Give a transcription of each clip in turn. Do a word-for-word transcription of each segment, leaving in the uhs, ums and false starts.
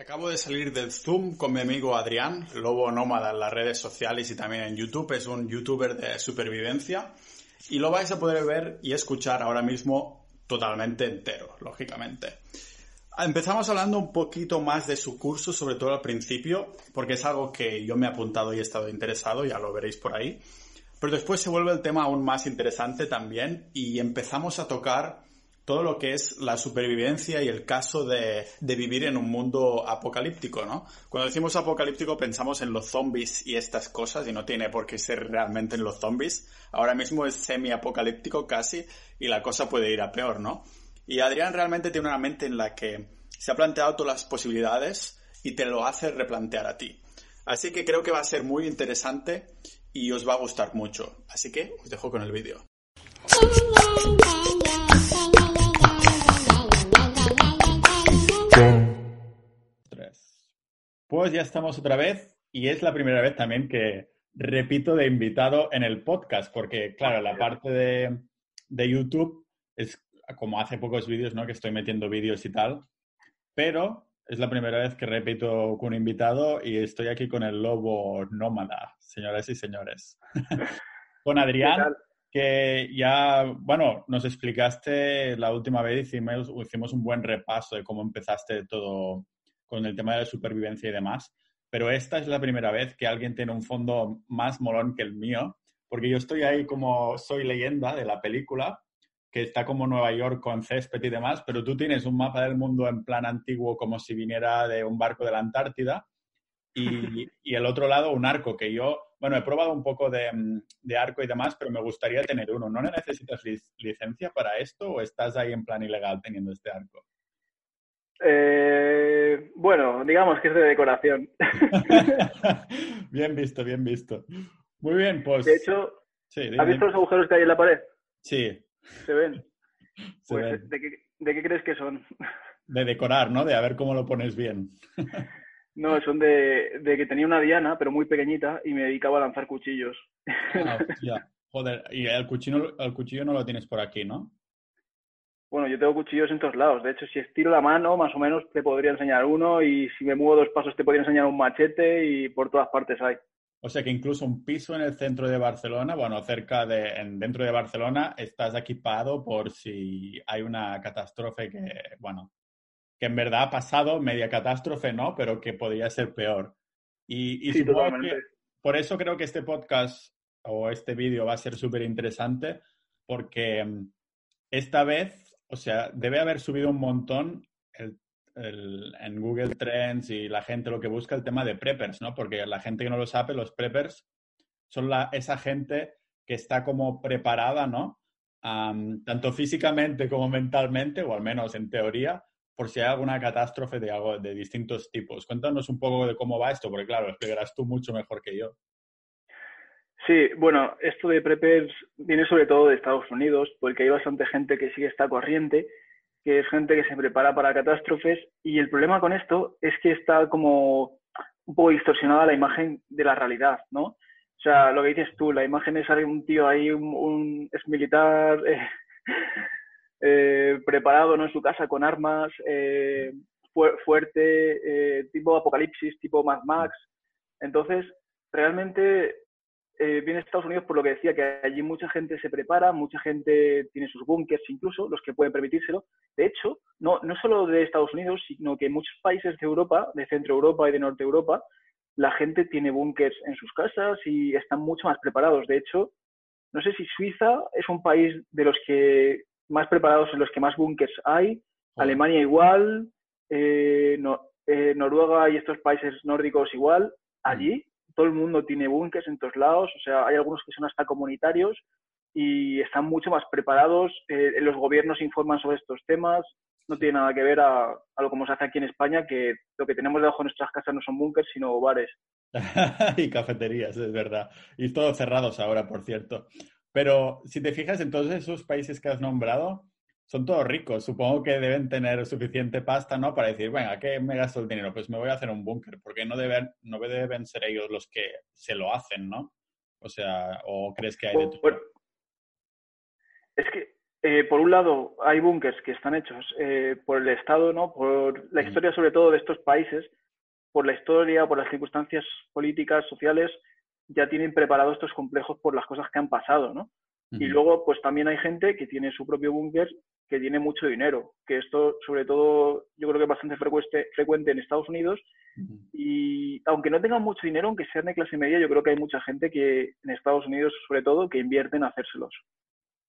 Acabo de salir del Zoom con mi amigo Adrián, Lobo Nómada en las redes sociales y también en YouTube. Es un youtuber de supervivencia y lo vais a poder ver y escuchar ahora mismo totalmente entero, lógicamente. Empezamos hablando un poquito más de su curso, sobre todo al principio, porque es algo que yo me he apuntado y he estado interesado, ya lo veréis por ahí. Pero después se vuelve el tema aún más interesante también y empezamos a tocar todo lo que es la supervivencia y el caso de, de vivir en un mundo apocalíptico, ¿no? Cuando decimos apocalíptico pensamos en los zombies y estas cosas, y no tiene por qué ser realmente en los zombies. Ahora mismo es semi-apocalíptico casi, y la cosa puede ir a peor, ¿no? Y Adrián realmente tiene una mente en la que se ha planteado todas las posibilidades y te lo hace replantear a ti. Así que creo que va a ser muy interesante y os va a gustar mucho. Así que os dejo con el vídeo. Pues ya estamos otra vez y es la primera vez también que repito de invitado en el podcast porque, claro, la parte de, de YouTube es como hace pocos vídeos, ¿no? Que estoy metiendo vídeos y tal, pero es la primera vez que repito con un invitado y estoy aquí con el Lobo Nómada, señoras y señores. Con Adrián, que ya, bueno, nos explicaste la última vez, hicimos, hicimos un buen repaso de cómo empezaste todo con el tema de la supervivencia y demás, pero esta es la primera vez que alguien tiene un fondo más molón que el mío, porque yo estoy ahí como Soy Leyenda de la película, que está como Nueva York con césped y demás, pero tú tienes un mapa del mundo en plan antiguo como si viniera de un barco de la Antártida y, y el otro lado un arco, que yo, bueno, he probado un poco de, de arco y demás, pero me gustaría tener uno. ¿No necesitas lic- licencia para esto o estás ahí en plan ilegal teniendo este arco? Eh, bueno, digamos que es de decoración. Bien visto, bien visto. Muy bien, pues... De hecho, sí, dime, ¿has visto los agujeros que hay en la pared? Sí. ¿Se ven? Se pues, ven. ¿de, qué, ¿De qué crees que son? De decorar, ¿no? De a ver cómo lo pones bien. No, son de, de que tenía una diana, pero muy pequeñita, y me dedicaba a lanzar cuchillos. Ah, hostia. Joder, y el cuchillo, el cuchillo no lo tienes por aquí, ¿no? Bueno, yo tengo cuchillos en todos lados. De hecho, si estiro la mano, más o menos, te podría enseñar uno. Y si me muevo dos pasos, te podría enseñar un machete. Y por todas partes hay. O sea que incluso un piso en el centro de Barcelona, bueno, cerca de, en, dentro de Barcelona, estás equipado por si hay una catástrofe que, bueno, que en verdad ha pasado, media catástrofe, ¿no? Pero que podría ser peor. Y, y sí, totalmente. Por eso creo que este podcast o este vídeo va a ser súper interesante porque esta vez... O sea, debe haber subido un montón el, el, en Google Trends y la gente lo que busca el tema de preppers, ¿no? Porque la gente que no lo sabe, los preppers son la, esa gente que está como preparada, ¿no? Um, tanto físicamente como mentalmente, o al menos en teoría, por si hay alguna catástrofe de algo de distintos tipos. Cuéntanos un poco de cómo va esto, porque claro, lo explicarás tú mucho mejor que yo. Sí, bueno, esto de preppers viene sobre todo de Estados Unidos, porque hay bastante gente que sí está corriente, que es gente que se prepara para catástrofes, y el problema con esto es que está como un poco distorsionada la imagen de la realidad, ¿no? O sea, lo que dices tú, la imagen es un tío ahí, un, un ex militar eh, eh, preparado, ¿no? En su casa con armas, eh, fu- fuerte, eh, tipo apocalipsis, tipo Mad Max. Entonces, realmente... Eh, viene Estados Unidos por lo que decía, que allí mucha gente se prepara, mucha gente tiene sus búnkers incluso, los que pueden permitírselo. De hecho, no, no solo de Estados Unidos, sino que muchos países de Europa, de Centro Europa y de Norte Europa, la gente tiene búnkers en sus casas y están mucho más preparados. De hecho, no sé si Suiza es un país de los que más preparados, en los que más búnkers hay, Alemania igual, eh, no, eh, Noruega y estos países nórdicos igual, allí. Todo el mundo tiene búnkers en todos lados, o sea, hay algunos que son hasta comunitarios y están mucho más preparados, eh, los gobiernos informan sobre estos temas, no tiene nada que ver a, a lo como se hace aquí en España, que lo que tenemos debajo de nuestras casas no son búnkers, sino bares. Y cafeterías, es verdad. Y todos cerrados ahora, por cierto. Pero si te fijas, entonces esos países que has nombrado son todos ricos. Supongo que deben tener suficiente pasta, ¿no? Para decir, venga, ¿qué me gasto el dinero? Pues me voy a hacer un búnker, porque no deben, no deben ser ellos los que se lo hacen, ¿no? O sea, ¿o crees que hay de todo? Bueno, es que Eh, por un lado, hay búnkers que están hechos eh, por el Estado, ¿no? Por la historia, sobre todo, de estos países, por la historia, por las circunstancias políticas, sociales, ya tienen preparados estos complejos por las cosas que han pasado, ¿no? Uh-huh. Y luego, pues también hay gente que tiene su propio búnker, que tiene mucho dinero, que esto, sobre todo, yo creo que es bastante frecuente, frecuente en Estados Unidos. Uh-huh. Y aunque no tengan mucho dinero, aunque sean de clase media, yo creo que hay mucha gente que en Estados Unidos, sobre todo, que invierte en hacérselos.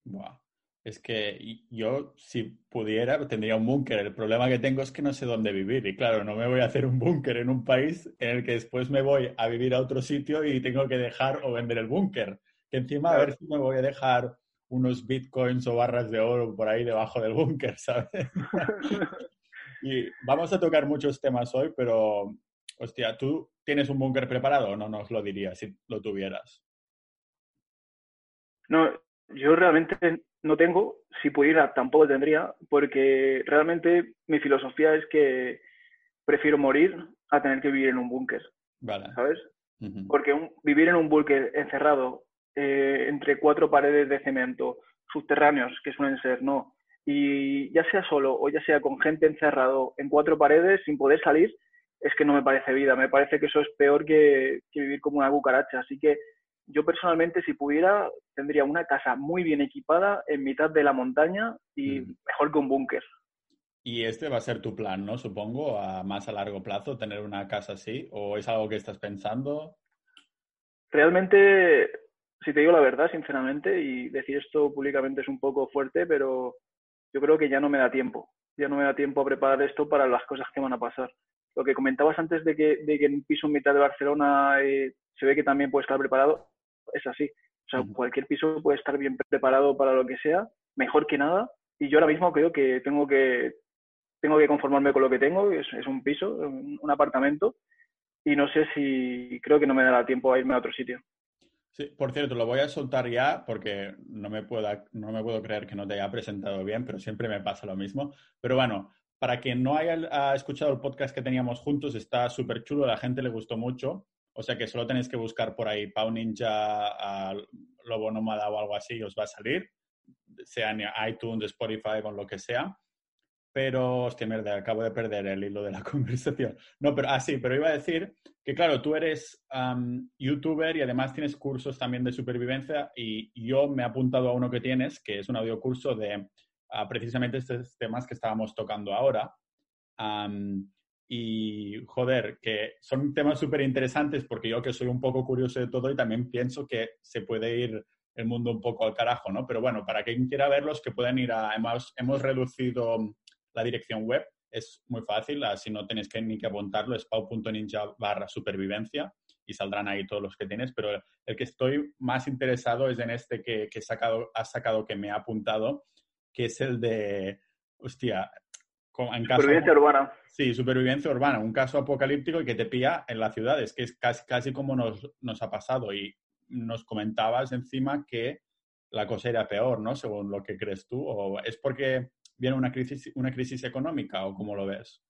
Wow. Es que yo, si pudiera, tendría un búnker. El problema que tengo es que no sé dónde vivir. Y claro, no me voy a hacer un búnker en un país en el que después me voy a vivir a otro sitio y tengo que dejar o vender el búnker. Que encima, claro, a ver si me voy a dejar unos bitcoins o barras de oro por ahí debajo del búnker, ¿sabes? Y vamos a tocar muchos temas hoy, pero, hostia, ¿tú tienes un búnker preparado o no nos lo dirías si lo tuvieras? No, yo realmente... no tengo, si pudiera tampoco tendría, porque realmente mi filosofía es que prefiero morir a tener que vivir en un búnker, vale. ¿Sabes? Uh-huh. Porque un, vivir en un búnker encerrado eh, entre cuatro paredes de cemento, subterráneos, que suelen ser, ¿no? Y ya sea solo o ya sea con gente encerrado en cuatro paredes sin poder salir, es que no me parece vida, me parece que eso es peor que, que vivir como una cucaracha, así que yo personalmente, si pudiera, tendría una casa muy bien equipada en mitad de la montaña y mm. mejor que un búnker. Y este va a ser tu plan, ¿no? Supongo, a más a largo plazo, tener una casa así, ¿o es algo que estás pensando? Realmente, si te digo la verdad, sinceramente, y decir esto públicamente es un poco fuerte, pero yo creo que ya no me da tiempo. Ya no me da tiempo a preparar esto para las cosas que van a pasar. Lo que comentabas antes de que, de que en un piso en mitad de Barcelona eh, se ve que también puede estar preparado. Es así. O sea, uh-huh. cualquier piso puede estar bien preparado para lo que sea, mejor que nada. Y yo ahora mismo creo que tengo que, tengo que conformarme con lo que tengo, es, es un piso, un, un apartamento. Y no sé si creo que no me dará tiempo a irme a otro sitio. Sí, por cierto, lo voy a soltar ya porque no me, pueda, no me puedo creer que no te haya presentado bien, pero siempre me pasa lo mismo. Pero bueno, para quien no haya escuchado el podcast que teníamos juntos, está súper chulo, a la gente le gustó mucho. O sea que solo tenéis que buscar por ahí Pau Ninja, Lobo Nómada o algo así y os va a salir. Sean iTunes, Spotify o lo que sea. Pero, hostia, mierda, acabo de perder el hilo de la conversación. No, pero, ah, sí, pero iba a decir que, claro, tú eres um, youtuber y además tienes cursos también de supervivencia y yo me he apuntado a uno que tienes, que es un audiocurso de uh, precisamente estos temas que estábamos tocando ahora. Um, Y, joder, que son temas súper interesantes porque yo que soy un poco curioso de todo y también pienso que se puede ir el mundo un poco al carajo, ¿no? Pero bueno, para quien quiera verlos, que pueden ir a... Hemos, hemos reducido la dirección web, es muy fácil, así no tenéis que, ni que apuntarlo, es pau.ninja barra supervivencia y saldrán ahí todos los que tienes, pero el que estoy más interesado es en este que, que he sacado, has sacado, que me ha apuntado, que es el de... Hostia... En caso, supervivencia urbana. Sí, supervivencia urbana. Un caso apocalíptico y que te pilla en las ciudades, que es casi, casi como nos, nos ha pasado. Y nos comentabas encima que la cosa era peor, ¿no? Según lo que crees tú. ¿O es porque viene una crisis, una crisis económica o cómo lo ves?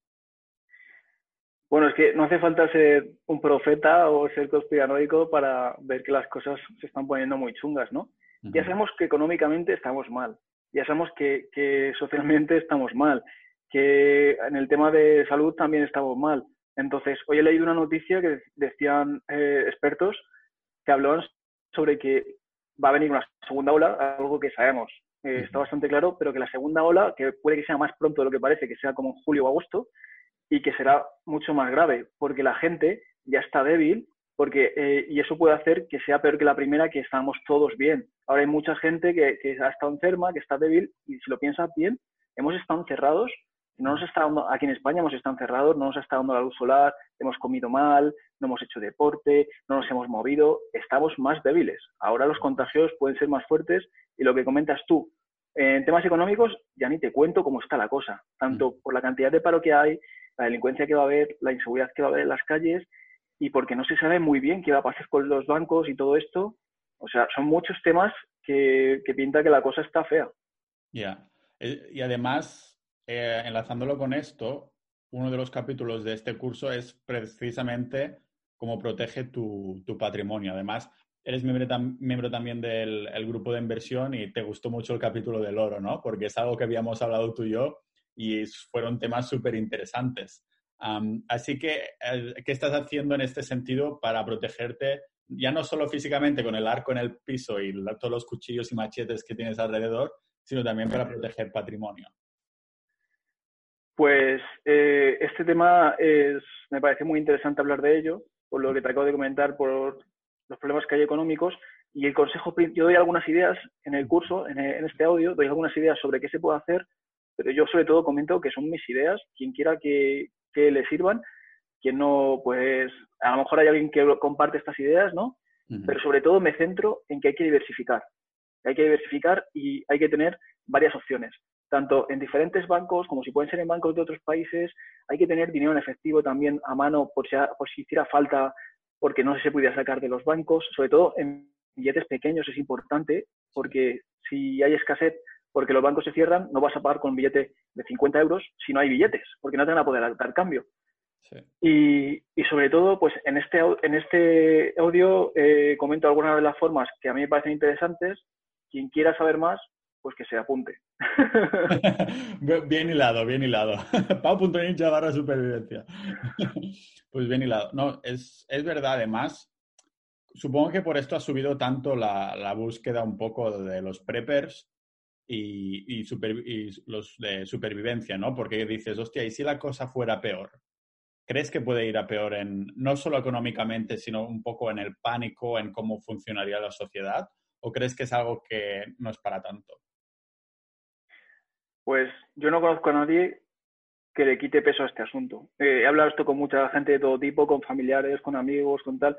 Bueno, es que no hace falta ser un profeta o ser conspiranoico para ver que las cosas se están poniendo muy chungas, ¿no? Uh-huh. Ya sabemos que económicamente estamos mal. Ya sabemos que, que socialmente estamos mal. Que en el tema de salud también estamos mal. Entonces, hoy he leído una noticia que decían eh, expertos que hablaban sobre que va a venir una segunda ola, algo que sabemos, eh, está bastante claro, pero que la segunda ola, que puede que sea más pronto de lo que parece, que sea como en julio o agosto, y que será mucho más grave, porque la gente ya está débil, porque eh, y eso puede hacer que sea peor que la primera, que estábamos todos bien. Ahora hay mucha gente que, que ha estado enferma, que está débil, y si lo piensas bien, hemos estado encerrados. No nos está dando, aquí en España hemos estado encerrados, no nos está dando la luz solar, hemos comido mal, no hemos hecho deporte, no nos hemos movido, estamos más débiles. Ahora los contagios pueden ser más fuertes y lo que comentas tú, en temas económicos ya ni te cuento cómo está la cosa, tanto por la cantidad de paro que hay, la delincuencia que va a haber, la inseguridad que va a haber en las calles y porque no se sabe muy bien qué va a pasar con los bancos y todo esto. O sea, son muchos temas que, que pinta que la cosa está fea. Ya, yeah. Y además... Eh, enlazándolo con esto, uno de los capítulos de este curso es precisamente cómo protege tu, tu patrimonio. Además, eres miembro, tam, miembro también del el grupo de inversión y te gustó mucho el capítulo del oro, ¿no? Porque es algo que habíamos hablado tú y yo y fueron temas súper interesantes. Um, así que, ¿qué estás haciendo en este sentido para protegerte, ya no solo físicamente con el arco en el piso y la, todos los cuchillos y machetes que tienes alrededor, sino también para proteger patrimonio? Pues eh, este tema es, me parece muy interesante hablar de ello, por lo que te acabo de comentar, por los problemas que hay económicos. Y el consejo, yo doy algunas ideas en el curso, en, en este audio, doy algunas ideas sobre qué se puede hacer, pero yo sobre todo comento que son mis ideas, quien quiera que, que le sirvan, quien no, pues a lo mejor hay alguien que comparte estas ideas, ¿no? Uh-huh. Pero sobre todo me centro en que hay que diversificar. Hay que diversificar y hay que tener varias opciones. Tanto en diferentes bancos, como si pueden ser en bancos de otros países, hay que tener dinero en efectivo también a mano por si, a, por si hiciera falta, porque no se pudiera sacar de los bancos. Sobre todo en billetes pequeños es importante, porque si hay escasez, porque los bancos se cierran, no vas a pagar con un billete de cincuenta euros si no hay billetes, porque no te van a poder dar cambio. Sí. Y, y sobre todo, pues en este, en este audio eh, comento algunas de las formas que a mí me parecen interesantes. Quien quiera saber más, pues que se apunte. Bien hilado, bien hilado. Pau.ninja barra supervivencia. Pues bien hilado. No, es, es verdad, además, supongo que por esto ha subido tanto la, la búsqueda un poco de los preppers y, y, super, y los de supervivencia, ¿no? Porque dices, hostia, ¿y si la cosa fuera peor? ¿Crees que puede ir a peor en, no solo económicamente, sino un poco en el pánico, en cómo funcionaría la sociedad? ¿O crees que es algo que no es para tanto? Pues yo no conozco a nadie que le quite peso a este asunto. Eh, he hablado esto con mucha gente de todo tipo, con familiares, con amigos, con tal.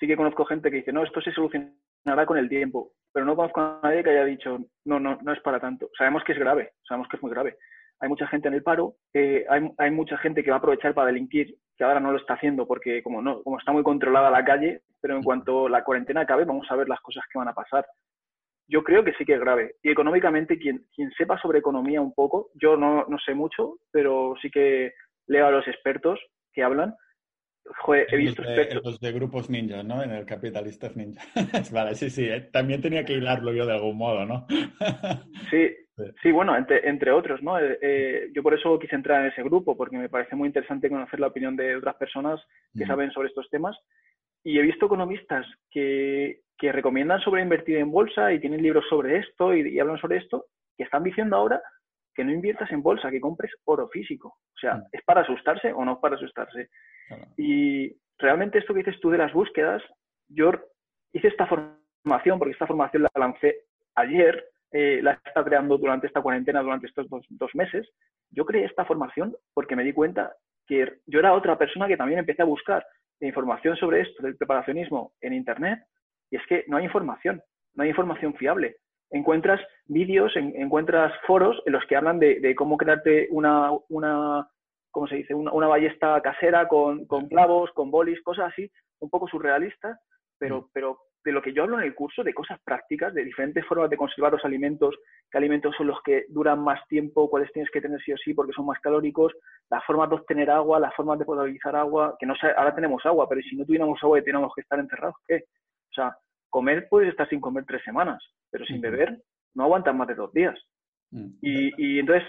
Sí que conozco gente que dice, no, esto se solucionará con el tiempo. Pero no conozco a nadie que haya dicho, no, no, no es para tanto. Sabemos que es grave, sabemos que es muy grave. Hay mucha gente en el paro, eh, hay, hay mucha gente que va a aprovechar para delinquir, que ahora no lo está haciendo porque como, no, como está muy controlada la calle, pero en cuanto la cuarentena acabe vamos a ver las cosas que van a pasar. Yo creo que sí que es grave. Y económicamente, quien, quien sepa sobre economía un poco, yo no, no sé mucho, pero sí que leo a los expertos que hablan. Joder, he visto los de, expertos. Los de grupos ninja, ¿no? En el Capitalistas Ninja. Vale, sí, sí. Eh. También tenía que hilarlo yo de algún modo, ¿no? Sí, sí, bueno, entre, entre otros, ¿no? Eh, eh, yo por eso quise entrar en ese grupo, porque me parece muy interesante conocer la opinión de otras personas que mm. saben sobre estos temas. Y he visto economistas que, que recomiendan sobre invertir en bolsa y tienen libros sobre esto y, y hablan sobre esto, que están diciendo ahora que no inviertas en bolsa, que compres oro físico. O sea, mm. ¿es para asustarse o no es para asustarse? Claro. Y realmente esto que dices tú de las búsquedas, yo hice esta formación, porque esta formación la lancé ayer, eh, la he estado creando durante esta cuarentena, durante estos dos, dos meses. Yo creé esta formación porque me di cuenta que yo era otra persona que también empecé a buscar información sobre esto, del preparacionismo en Internet, y es que no hay información, no hay información fiable. Encuentras vídeos, en, encuentras foros en los que hablan de, de cómo crearte una, una, ¿cómo se dice? Una, una ballesta casera con, con clavos, con bolis, cosas así, un poco surrealistas, pero, pero de lo que yo hablo en el curso, de cosas prácticas, de diferentes formas de conservar los alimentos, qué alimentos son los que duran más tiempo, cuáles tienes que tener sí o sí porque son más calóricos, las formas de obtener agua, las formas de potabilizar agua, que no sé, ahora tenemos agua, pero si no tuviéramos agua y tuviéramos que estar encerrados, ¿qué? O sea, comer puedes estar sin comer tres semanas, pero sin beber no aguantas más de dos días. Y, y entonces,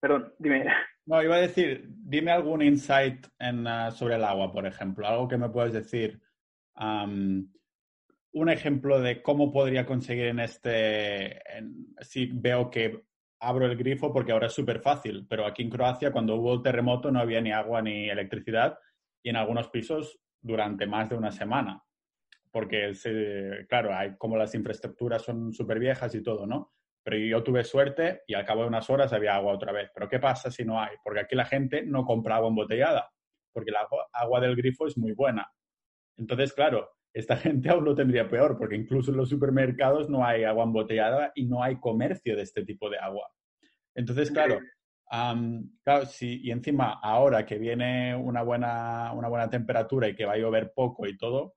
perdón, dime. No, iba a decir, dime algún insight en, uh, sobre el agua, por ejemplo, algo que me puedes decir. Um... Un ejemplo de cómo podría conseguir en este... En, si veo que abro el grifo, porque ahora es súper fácil, pero aquí en Croacia cuando hubo el terremoto no había ni agua ni electricidad y en algunos pisos durante más de una semana. Porque, se, claro, hay como las infraestructuras son súper viejas y todo, ¿no? Pero yo tuve suerte y al cabo de unas horas había agua otra vez. ¿Pero qué pasa si no hay? Porque aquí la gente no compra agua embotellada, porque el agua, agua del grifo es muy buena. Entonces, claro... Esta gente aún lo tendría peor, porque incluso en los supermercados no hay agua embotellada y no hay comercio de este tipo de agua. Entonces, claro, um, claro si, y encima ahora que viene una buena, una buena temperatura y que va a llover poco y todo,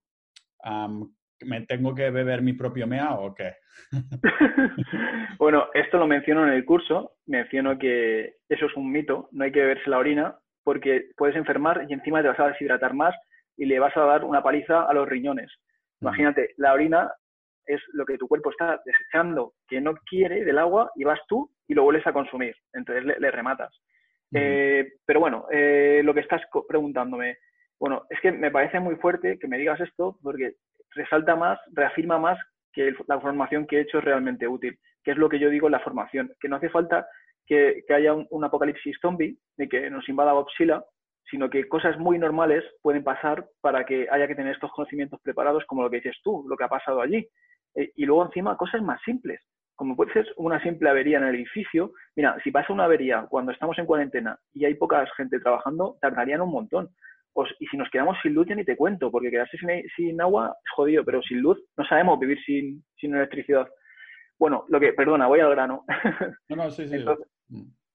um, ¿me tengo que beber mi propio mea o qué? Bueno, esto lo menciono en el curso. Menciono que eso es un mito, no hay que beberse la orina porque puedes enfermar y encima te vas a deshidratar más y le vas a dar una paliza a los riñones. Imagínate, la orina es lo que tu cuerpo está desechando, que no quiere del agua, y vas tú y lo vuelves a consumir. Entonces le, le rematas. Uh-huh. Eh, pero bueno, eh, lo que estás preguntándome, bueno, es que me parece muy fuerte que me digas esto porque resalta más, reafirma más que el, la formación que he hecho es realmente útil, que es lo que yo digo en la formación, que no hace falta que, que haya un, un apocalipsis zombie de que nos invada Godzilla, sino que cosas muy normales pueden pasar para que haya que tener estos conocimientos preparados, como lo que dices tú, lo que ha pasado allí. Eh, y luego encima cosas más simples, como puede ser una simple avería en el edificio. Mira, si pasa una avería cuando estamos en cuarentena y hay poca gente trabajando, tardarían un montón. Pues, y si nos quedamos sin luz, ya ni te cuento, porque quedarse sin, sin agua es jodido, pero sin luz no sabemos vivir sin, sin electricidad. Bueno, lo que, perdona, voy al grano. No, no, sí, sí. Entonces,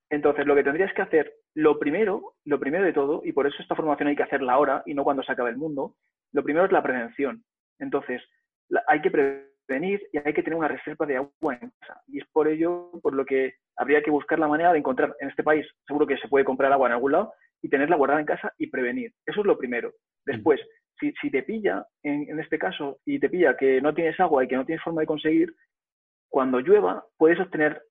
entonces, lo que tendrías que hacer, lo primero, lo primero de todo, y por eso esta formación hay que hacerla ahora y no cuando se acabe el mundo, lo primero es la prevención. Entonces, la, hay que prevenir. venir y hay que tener una reserva de agua en casa, y es por ello por lo que habría que buscar la manera de encontrar en este país, seguro que se puede comprar agua en algún lado y tenerla guardada en casa y prevenir. Eso es lo primero. Después, si, si te pilla en, en este caso y te pilla que no tienes agua y que no tienes forma de conseguir, cuando llueva puedes obtener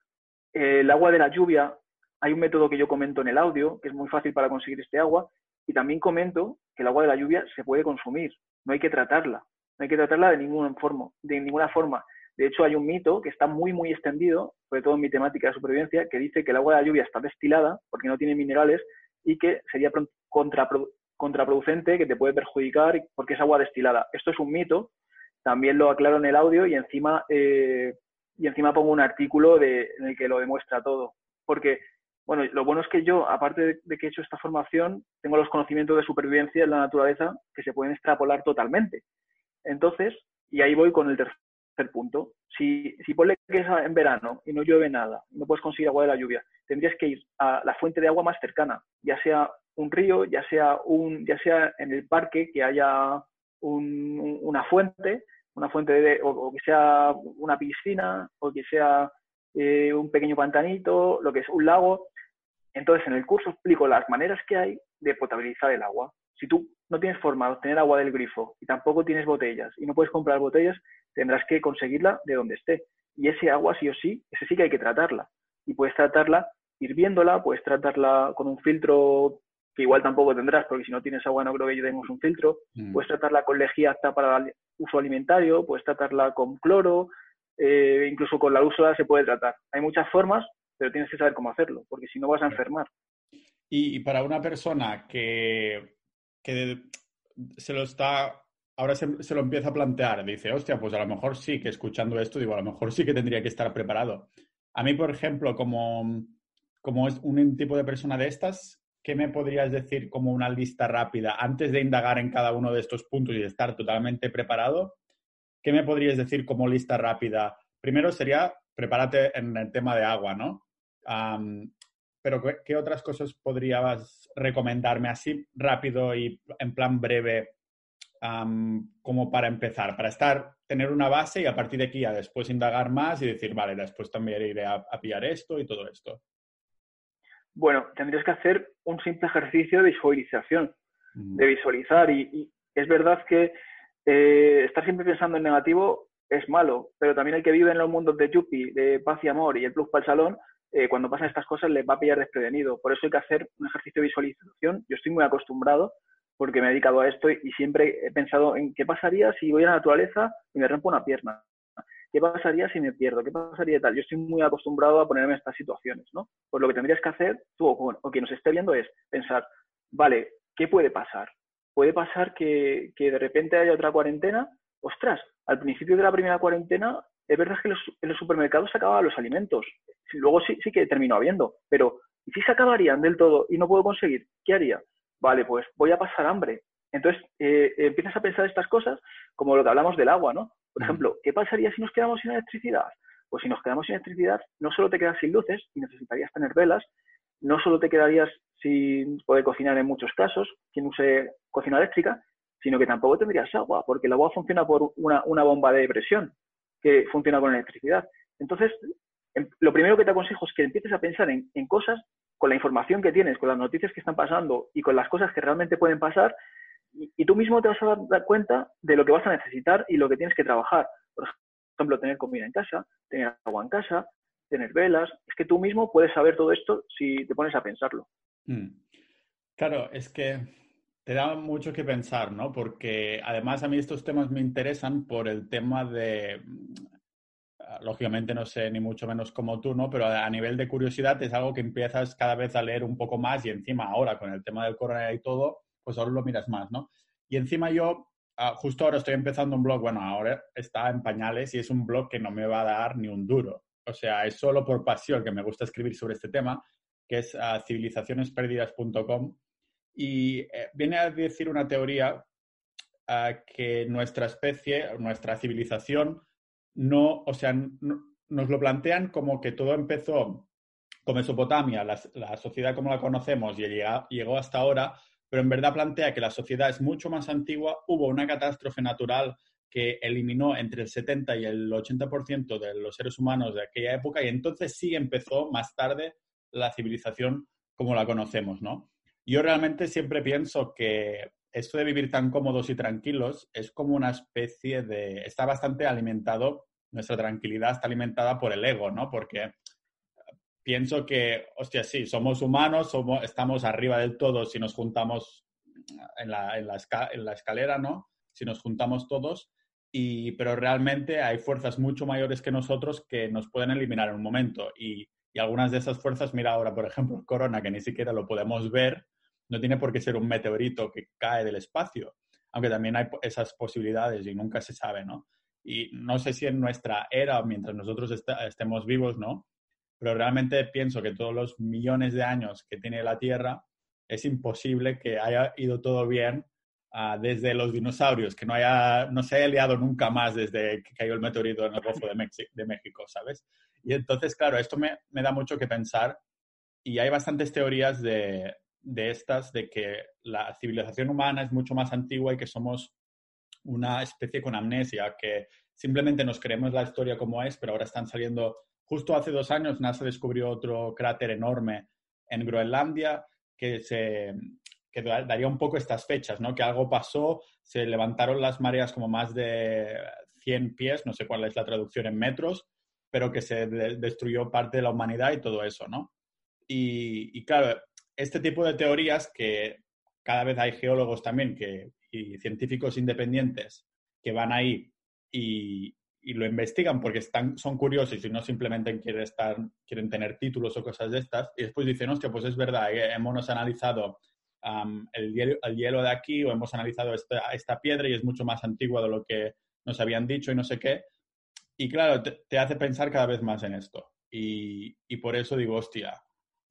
eh, el agua de la lluvia. Hay un método que yo comento en el audio que es muy fácil para conseguir este agua, y también comento que el agua de la lluvia se puede consumir, no hay que tratarla. No hay que tratarla de ninguna forma, de ninguna forma. De hecho, hay un mito que está muy, muy extendido, sobre todo en mi temática de supervivencia, que dice que el agua de la lluvia está destilada porque no tiene minerales y que sería contraproducente, que te puede perjudicar porque es agua destilada. Esto es un mito, también lo aclaro en el audio, y encima, eh, y encima pongo un artículo de, en el que lo demuestra todo. Porque, bueno, lo bueno es que yo, aparte de, de que he hecho esta formación, tengo los conocimientos de supervivencia en la naturaleza que se pueden extrapolar totalmente. Entonces, y ahí voy con el tercer punto, si, si ponle que es en verano y no llueve nada, no puedes conseguir agua de la lluvia, tendrías que ir a la fuente de agua más cercana, ya sea un río, ya sea un, ya sea en el parque que haya un, una fuente, una fuente de, o, o que sea una piscina, o que sea eh, un pequeño pantanito, lo que es un lago. Entonces, en el curso explico las maneras que hay de potabilizar el agua. Si tú no tienes forma de obtener agua del grifo y tampoco tienes botellas y no puedes comprar botellas, tendrás que conseguirla de donde esté. Y ese agua sí o sí, ese sí que hay que tratarla. Y puedes tratarla hirviéndola, puedes tratarla con un filtro que igual tampoco tendrás, porque si no tienes agua no creo que llevemos un filtro. Mm. Puedes tratarla con lejía apta para uso alimentario, puedes tratarla con cloro, eh, incluso con la luz solar se puede tratar. Hay muchas formas, pero tienes que saber cómo hacerlo, porque si no vas a enfermar. Y, y para una persona que... que se lo está, ahora se, se lo empieza a plantear, dice, hostia, pues a lo mejor sí que escuchando esto, digo, a lo mejor sí que tendría que estar preparado. A mí, por ejemplo, como, como es un tipo de persona de estas, ¿qué me podrías decir como una lista rápida? Antes de indagar en cada uno de estos puntos y de estar totalmente preparado, ¿qué me podrías decir como lista rápida? Primero sería, prepárate en el tema de agua, ¿no? Um, pero ¿qué otras cosas podrías recomendarme así rápido y en plan breve um, como para empezar? Para estar, tener una base y a partir de aquí a después indagar más y decir, vale, después también iré a, a pillar esto y todo esto. Bueno, tendrías que hacer un simple ejercicio de visualización, mm. de visualizar. Y, y es verdad que eh, estar siempre pensando en negativo es malo, pero también el que vive en los mundos de yuppie, de paz y amor y el plus para el salón, Eh, cuando pasan estas cosas les va a pillar desprevenido. Por eso hay que hacer un ejercicio de visualización. Yo estoy muy acostumbrado porque me he dedicado a esto y, y siempre he pensado en qué pasaría si voy a la naturaleza y me rompo una pierna. ¿Qué pasaría si me pierdo? ¿Qué pasaría tal? Yo estoy muy acostumbrado a ponerme en estas situaciones, ¿no? Pues lo que tendrías que hacer tú o, o quien nos esté viendo es pensar, vale, ¿qué puede pasar? Puede pasar que, que de repente haya otra cuarentena. Ostras, al principio de la primera cuarentena es verdad que los, en los supermercados se acababan los alimentos. Luego sí, sí que terminó habiendo, pero si se acabarían del todo y no puedo conseguir, ¿qué haría? Vale, pues voy a pasar hambre. Entonces eh, empiezas a pensar estas cosas como lo que hablamos del agua, ¿no? Por ejemplo, ¿qué pasaría si nos quedamos sin electricidad? Pues si nos quedamos sin electricidad, no solo te quedas sin luces y necesitarías tener velas, no solo te quedarías sin poder cocinar en muchos casos, quien use cocina eléctrica, sino que tampoco tendrías agua, porque el agua funciona por una, una bomba de presión que funciona con electricidad. Entonces, lo primero que te aconsejo es que empieces a pensar en, en cosas con la información que tienes, con las noticias que están pasando y con las cosas que realmente pueden pasar, y tú mismo te vas a dar cuenta de lo que vas a necesitar y lo que tienes que trabajar. Por ejemplo, tener comida en casa, tener agua en casa, tener velas. Es que tú mismo puedes saber todo esto si te pones a pensarlo. Mm. Claro, es que te da mucho que pensar, ¿no? Porque además a mí estos temas me interesan por el tema de... Lógicamente no sé ni mucho menos como tú, ¿no? Pero a nivel de curiosidad es algo que empiezas cada vez a leer un poco más y encima ahora con el tema del coronavirus y todo, pues ahora lo miras más, ¿no? Y encima yo, justo ahora estoy empezando un blog, bueno, ahora está en pañales y es un blog que no me va a dar ni un duro. O sea, es solo por pasión que me gusta escribir sobre este tema, que es uh, civilizaciones perdidas punto com y eh, viene a decir una teoría uh, que nuestra especie, nuestra civilización, no, o sea, no, nos lo plantean como que todo empezó con Mesopotamia, la, la sociedad como la conocemos, y llega, llegó hasta ahora, pero en verdad plantea que la sociedad es mucho más antigua, hubo una catástrofe natural que eliminó entre el setenta y el ochenta por ciento de los seres humanos de aquella época, y entonces sí empezó más tarde la civilización como la conocemos, ¿no? Yo realmente siempre pienso que esto de vivir tan cómodos y tranquilos es como una especie de... Está bastante alimentado, nuestra tranquilidad está alimentada por el ego, ¿no? Porque pienso que, hostia, sí, somos humanos, somos, estamos arriba del todo si nos juntamos en la, en la, esca, en la escalera, ¿no? Si nos juntamos todos, y, pero realmente hay fuerzas mucho mayores que nosotros que nos pueden eliminar en un momento. Y, y algunas de esas fuerzas, mira ahora, por ejemplo, el corona, que ni siquiera lo podemos ver, no tiene por qué ser un meteorito que cae del espacio, aunque también hay esas posibilidades y nunca se sabe, ¿no? Y no sé si en nuestra era, mientras nosotros est- estemos vivos, ¿no? Pero realmente pienso que todos los millones de años que tiene la Tierra es imposible que haya ido todo bien uh, desde los dinosaurios, que no, haya, no se haya liado nunca más desde que cayó el meteorito en el Golfo de, Mexi- de México, ¿sabes? Y entonces, claro, esto me, me da mucho que pensar y hay bastantes teorías de... de estas, de que la civilización humana es mucho más antigua y que somos una especie con amnesia, que simplemente nos creemos la historia como es, pero ahora están saliendo... Justo hace dos años NASA descubrió otro cráter enorme en Groenlandia que, se, que daría un poco estas fechas, ¿no? Que algo pasó, se levantaron las mareas como más de cien pies, no sé cuál es la traducción en metros, pero que se de- destruyó parte de la humanidad y todo eso, ¿no? Y, y claro... Este tipo de teorías que cada vez hay geólogos también que, y científicos independientes que van ahí y, y lo investigan porque están, son curiosos y no simplemente quieren, estar, quieren tener títulos o cosas de estas. Y después dicen, hostia, pues es verdad, hemos analizado um, el, hielo, el hielo de aquí o hemos analizado esta, esta piedra y es mucho más antigua de lo que nos habían dicho y no sé qué. Y claro, te, te hace pensar cada vez más en esto. Y, y por eso digo, hostia...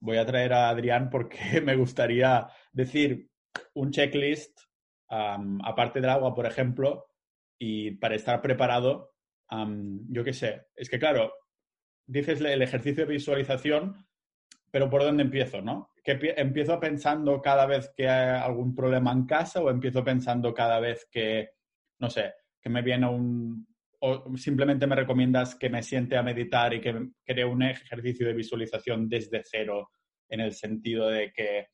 Voy a traer a Adrián porque me gustaría decir un checklist, um, aparte del agua, por ejemplo, y para estar preparado, um, yo qué sé. Es que, claro, dices el ejercicio de visualización, pero ¿por dónde empiezo, no? ¿Que pi- ¿Empiezo pensando cada vez que hay algún problema en casa o empiezo pensando cada vez que, no sé, que me viene un... o simplemente me recomiendas que me siente a meditar y que cree un ejercicio de visualización desde cero en el sentido de que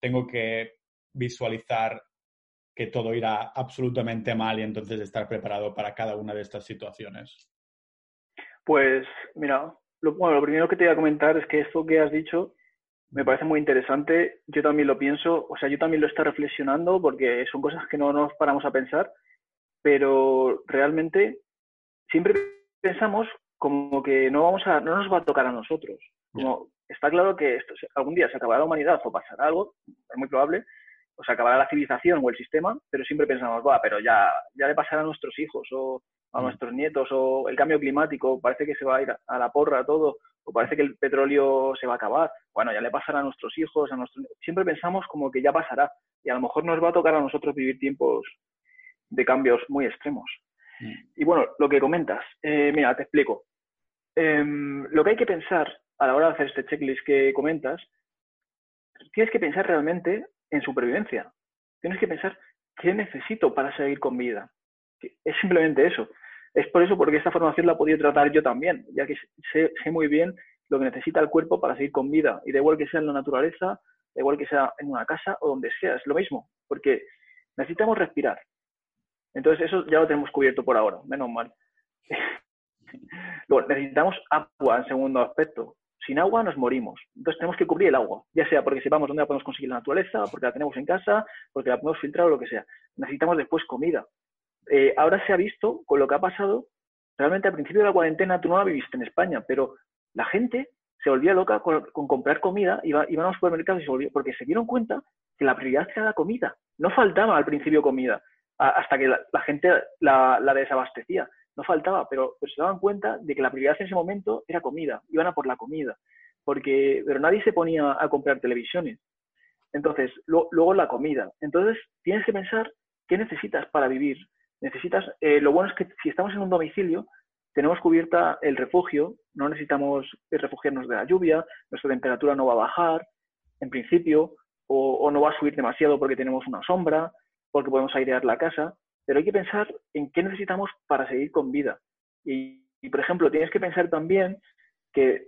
tengo que visualizar que todo irá absolutamente mal y entonces estar preparado para cada una de estas situaciones? Pues, mira, lo, bueno, lo primero que te voy a comentar es que esto que has dicho me parece muy interesante. Yo también lo pienso, o sea, yo también lo estoy reflexionando porque son cosas que no nos paramos a pensar, pero realmente... siempre pensamos como que no vamos a, no nos va a tocar a nosotros. Como está claro que esto, algún día se acabará la humanidad o pasará algo, es muy probable, o se acabará la civilización o el sistema, pero siempre pensamos, va, pero ya, ya le pasará a nuestros hijos o a mm. nuestros nietos o el cambio climático, parece que se va a ir a, a la porra todo, o parece que el petróleo se va a acabar, bueno, ya le pasará a nuestros hijos, a nuestros... Siempre pensamos como que ya pasará y a lo mejor nos va a tocar a nosotros vivir tiempos de cambios muy extremos. Y bueno, lo que comentas, eh, mira, te explico. Eh, lo que hay que pensar a la hora de hacer este checklist que comentas, tienes que pensar realmente en supervivencia. Tienes que pensar qué necesito para seguir con vida. Es simplemente eso. Es por eso porque esta formación la he podido tratar yo también, ya que sé, sé muy bien lo que necesita el cuerpo para seguir con vida. Y da igual que sea en la naturaleza, da igual que sea en una casa o donde sea, es lo mismo. Porque necesitamos respirar. Entonces eso ya lo tenemos cubierto por ahora, menos mal. Luego, necesitamos agua en segundo aspecto. Sin agua nos morimos. Entonces tenemos que cubrir el agua, ya sea porque sepamos dónde la podemos conseguir en la naturaleza, porque la tenemos en casa, porque la podemos filtrar o lo que sea. Necesitamos después comida. Eh, ahora se ha visto, con lo que ha pasado, realmente al principio de la cuarentena, tú no la viviste en España, pero la gente se volvía loca con, con comprar comida, iba, iban a los supermercados y se volvió, porque se dieron cuenta que la prioridad era la comida. No faltaba al principio comida, a, hasta que la, la gente la, la desabastecía. No faltaba, pero, pero se daban cuenta de que la prioridad en ese momento era comida, iban a por la comida, porque pero nadie se ponía a comprar televisiones. Entonces, lo, luego la comida. Entonces, tienes que pensar qué necesitas para vivir. Necesitas, eh, lo bueno es que si estamos en un domicilio, tenemos cubierta el refugio, no necesitamos refugiarnos de la lluvia, nuestra temperatura no va a bajar, en principio, o, o no va a subir demasiado porque tenemos una sombra, porque podemos airear la casa. Pero hay que pensar en qué necesitamos para seguir con vida. Y, y, por ejemplo, tienes que pensar también que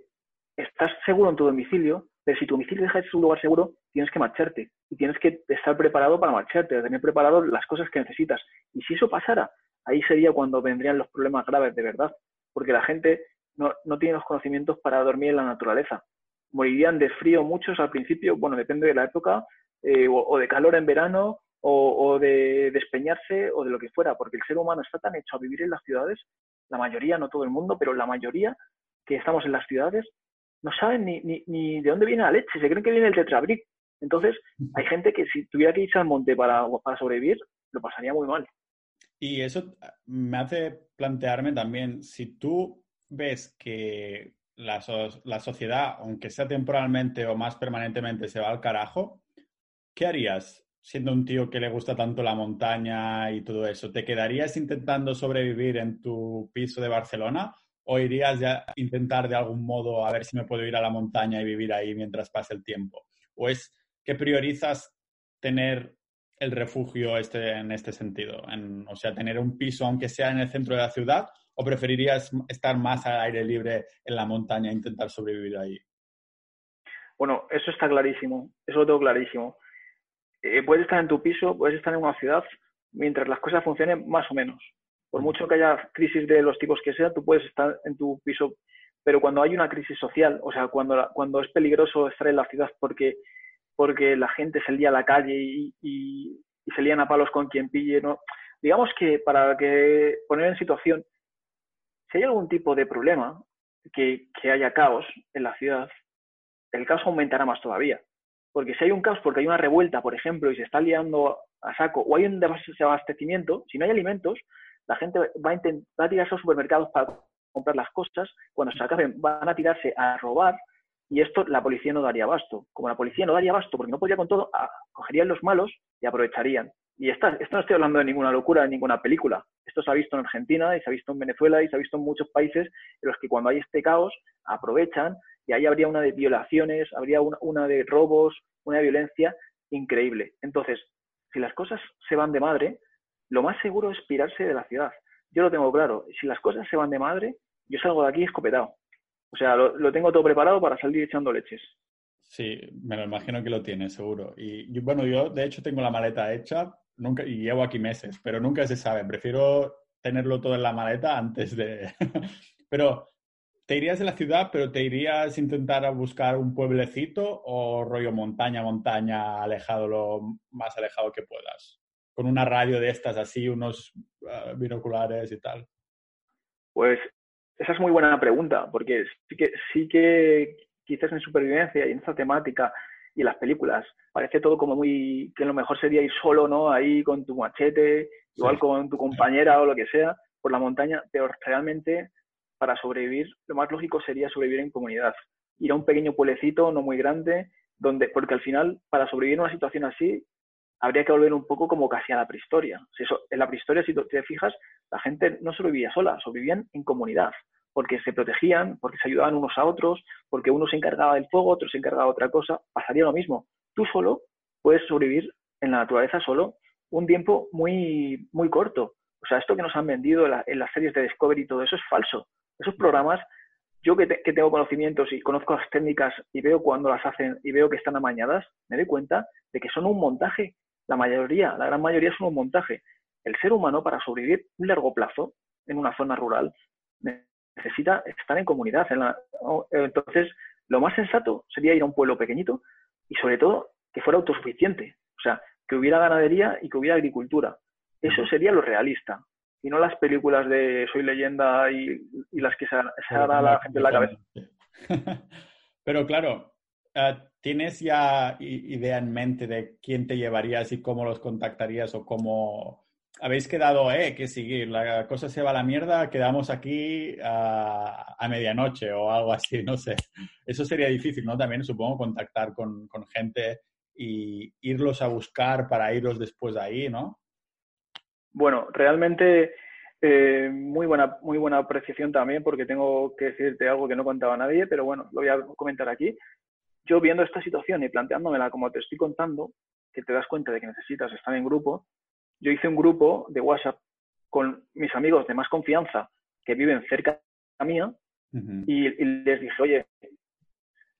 estás seguro en tu domicilio, pero si tu domicilio deja de ser un lugar seguro, tienes que marcharte. Y tienes que estar preparado para marcharte, tener preparado las cosas que necesitas. Y si eso pasara, ahí sería cuando vendrían los problemas graves, de verdad. Porque la gente no, no tiene los conocimientos para dormir en la naturaleza. Morirían de frío muchos al principio, bueno, depende de la época, eh, o, o de calor en verano, O, o de despeñarse o de lo que fuera, porque el ser humano está tan hecho a vivir en las ciudades, la mayoría, no todo el mundo, pero la mayoría que estamos en las ciudades, no saben ni, ni, ni de dónde viene la leche, se creen que viene el tetrabric. Entonces, hay gente que si tuviera que irse al monte para, para sobrevivir, lo pasaría muy mal. Y eso me hace plantearme también, si tú ves que la, so- la sociedad, aunque sea temporalmente o más permanentemente, se va al carajo, ¿qué harías? Siendo un tío que le gusta tanto la montaña y todo eso, ¿te quedarías intentando sobrevivir en tu piso de Barcelona o irías ya a intentar de algún modo a ver si me puedo ir a la montaña y vivir ahí mientras pase el tiempo? ¿O es que priorizas tener el refugio este, en este sentido? En, o sea, tener un piso aunque sea en el centro de la ciudad, ¿o preferirías estar más al aire libre en la montaña e intentar sobrevivir ahí? Bueno, eso está clarísimo, eso lo tengo clarísimo. Eh, puedes estar en tu piso, puedes estar en una ciudad mientras las cosas funcionen más o menos. Por mucho que haya crisis de los tipos que sea, tú puedes estar en tu piso, pero cuando hay una crisis social, o sea, cuando, la, cuando es peligroso estar en la ciudad porque, porque la gente se lía a la calle y, y, y se lían a palos con quien pille, ¿no? Digamos que para que poner en situación, si hay algún tipo de problema, que, que haya caos en la ciudad, el caos aumentará más todavía. Porque si hay un caos, porque hay una revuelta, por ejemplo, y se está liando a saco, o hay un desabastecimiento, si no hay alimentos, la gente va a, intent- va a tirarse a los supermercados para comprar las cosas, cuando se acaben van a tirarse a robar, y esto la policía no daría abasto. Como la policía no daría abasto, porque no podría con todo, a- cogerían los malos y aprovecharían. Y esta, esto no estoy hablando de ninguna locura, de ninguna película. Esto se ha visto en Argentina, y se ha visto en Venezuela, y se ha visto en muchos países en los que cuando hay este caos, aprovechan. Y ahí habría una de violaciones, habría una, una de robos, una de violencia increíble. Entonces, si las cosas se van de madre, lo más seguro es pirarse de la ciudad. Yo lo tengo claro. Si las cosas se van de madre, yo salgo de aquí escopetado. O sea, lo, lo tengo todo preparado para salir echando leches. Sí, me lo imagino que lo tienes, seguro. Y, y bueno, yo de hecho tengo la maleta hecha nunca y llevo aquí meses, pero nunca se sabe. Prefiero tenerlo todo en la maleta antes de... pero... ¿Te irías de la ciudad, pero te irías a intentar buscar un pueblecito o rollo montaña, montaña, alejado, lo más alejado que puedas? Con una radio de estas así, unos uh, binoculares y tal. Pues esa es muy buena pregunta, porque sí que, sí que quizás en supervivencia y en esta temática y en las películas parece todo como muy... que lo mejor sería ir solo, ¿no? Ahí con tu machete, igual sí, con tu compañera sí, o lo que sea, por la montaña, pero realmente... Para sobrevivir, lo más lógico sería sobrevivir en comunidad. Ir a un pequeño pueblecito, no muy grande, donde, porque al final, para sobrevivir en una situación así, habría que volver un poco como casi a la prehistoria. Si eso, en la prehistoria, si te fijas, la gente no sobrevivía sola, sobrevivían en comunidad, porque se protegían, porque se ayudaban unos a otros, porque uno se encargaba del fuego, otro se encargaba de otra cosa. Pasaría lo mismo. Tú solo puedes sobrevivir en la naturaleza solo un tiempo muy, muy corto. O sea, esto que nos han vendido en, la, en las series de Discovery y todo eso es falso. Esos programas, yo que, te, que tengo conocimientos y conozco las técnicas y veo cuando las hacen y veo que están amañadas, me doy cuenta de que son un montaje. La mayoría, la gran mayoría es un montaje. El ser humano, para sobrevivir un largo plazo en una zona rural, necesita estar en comunidad. En la... Entonces, lo más sensato sería ir a un pueblo pequeñito y, sobre todo, que fuera autosuficiente. O sea, que hubiera ganadería y que hubiera agricultura. Eso sería lo realista. Y no las películas de Soy Leyenda y, y las que se, se hará la gente en la cabeza. Pero claro, ¿tienes ya idea en mente de quién te llevarías y cómo los contactarías o cómo...? Habéis quedado, eh, que seguir, la cosa se va a la mierda, quedamos aquí a, a medianoche o algo así, no sé. Eso sería difícil, ¿no? También supongo contactar con, con gente y irlos a buscar para irlos después de ahí, ¿no? Bueno, realmente eh, muy buena muy buena apreciación también, porque tengo que decirte algo que no contaba nadie, pero bueno, lo voy a comentar aquí. Yo viendo esta situación y planteándomela como te estoy contando, que te das cuenta de que necesitas estar en grupo, yo hice un grupo de WhatsApp con mis amigos de más confianza que viven cerca de mía uh-huh. y, y les dije, oye,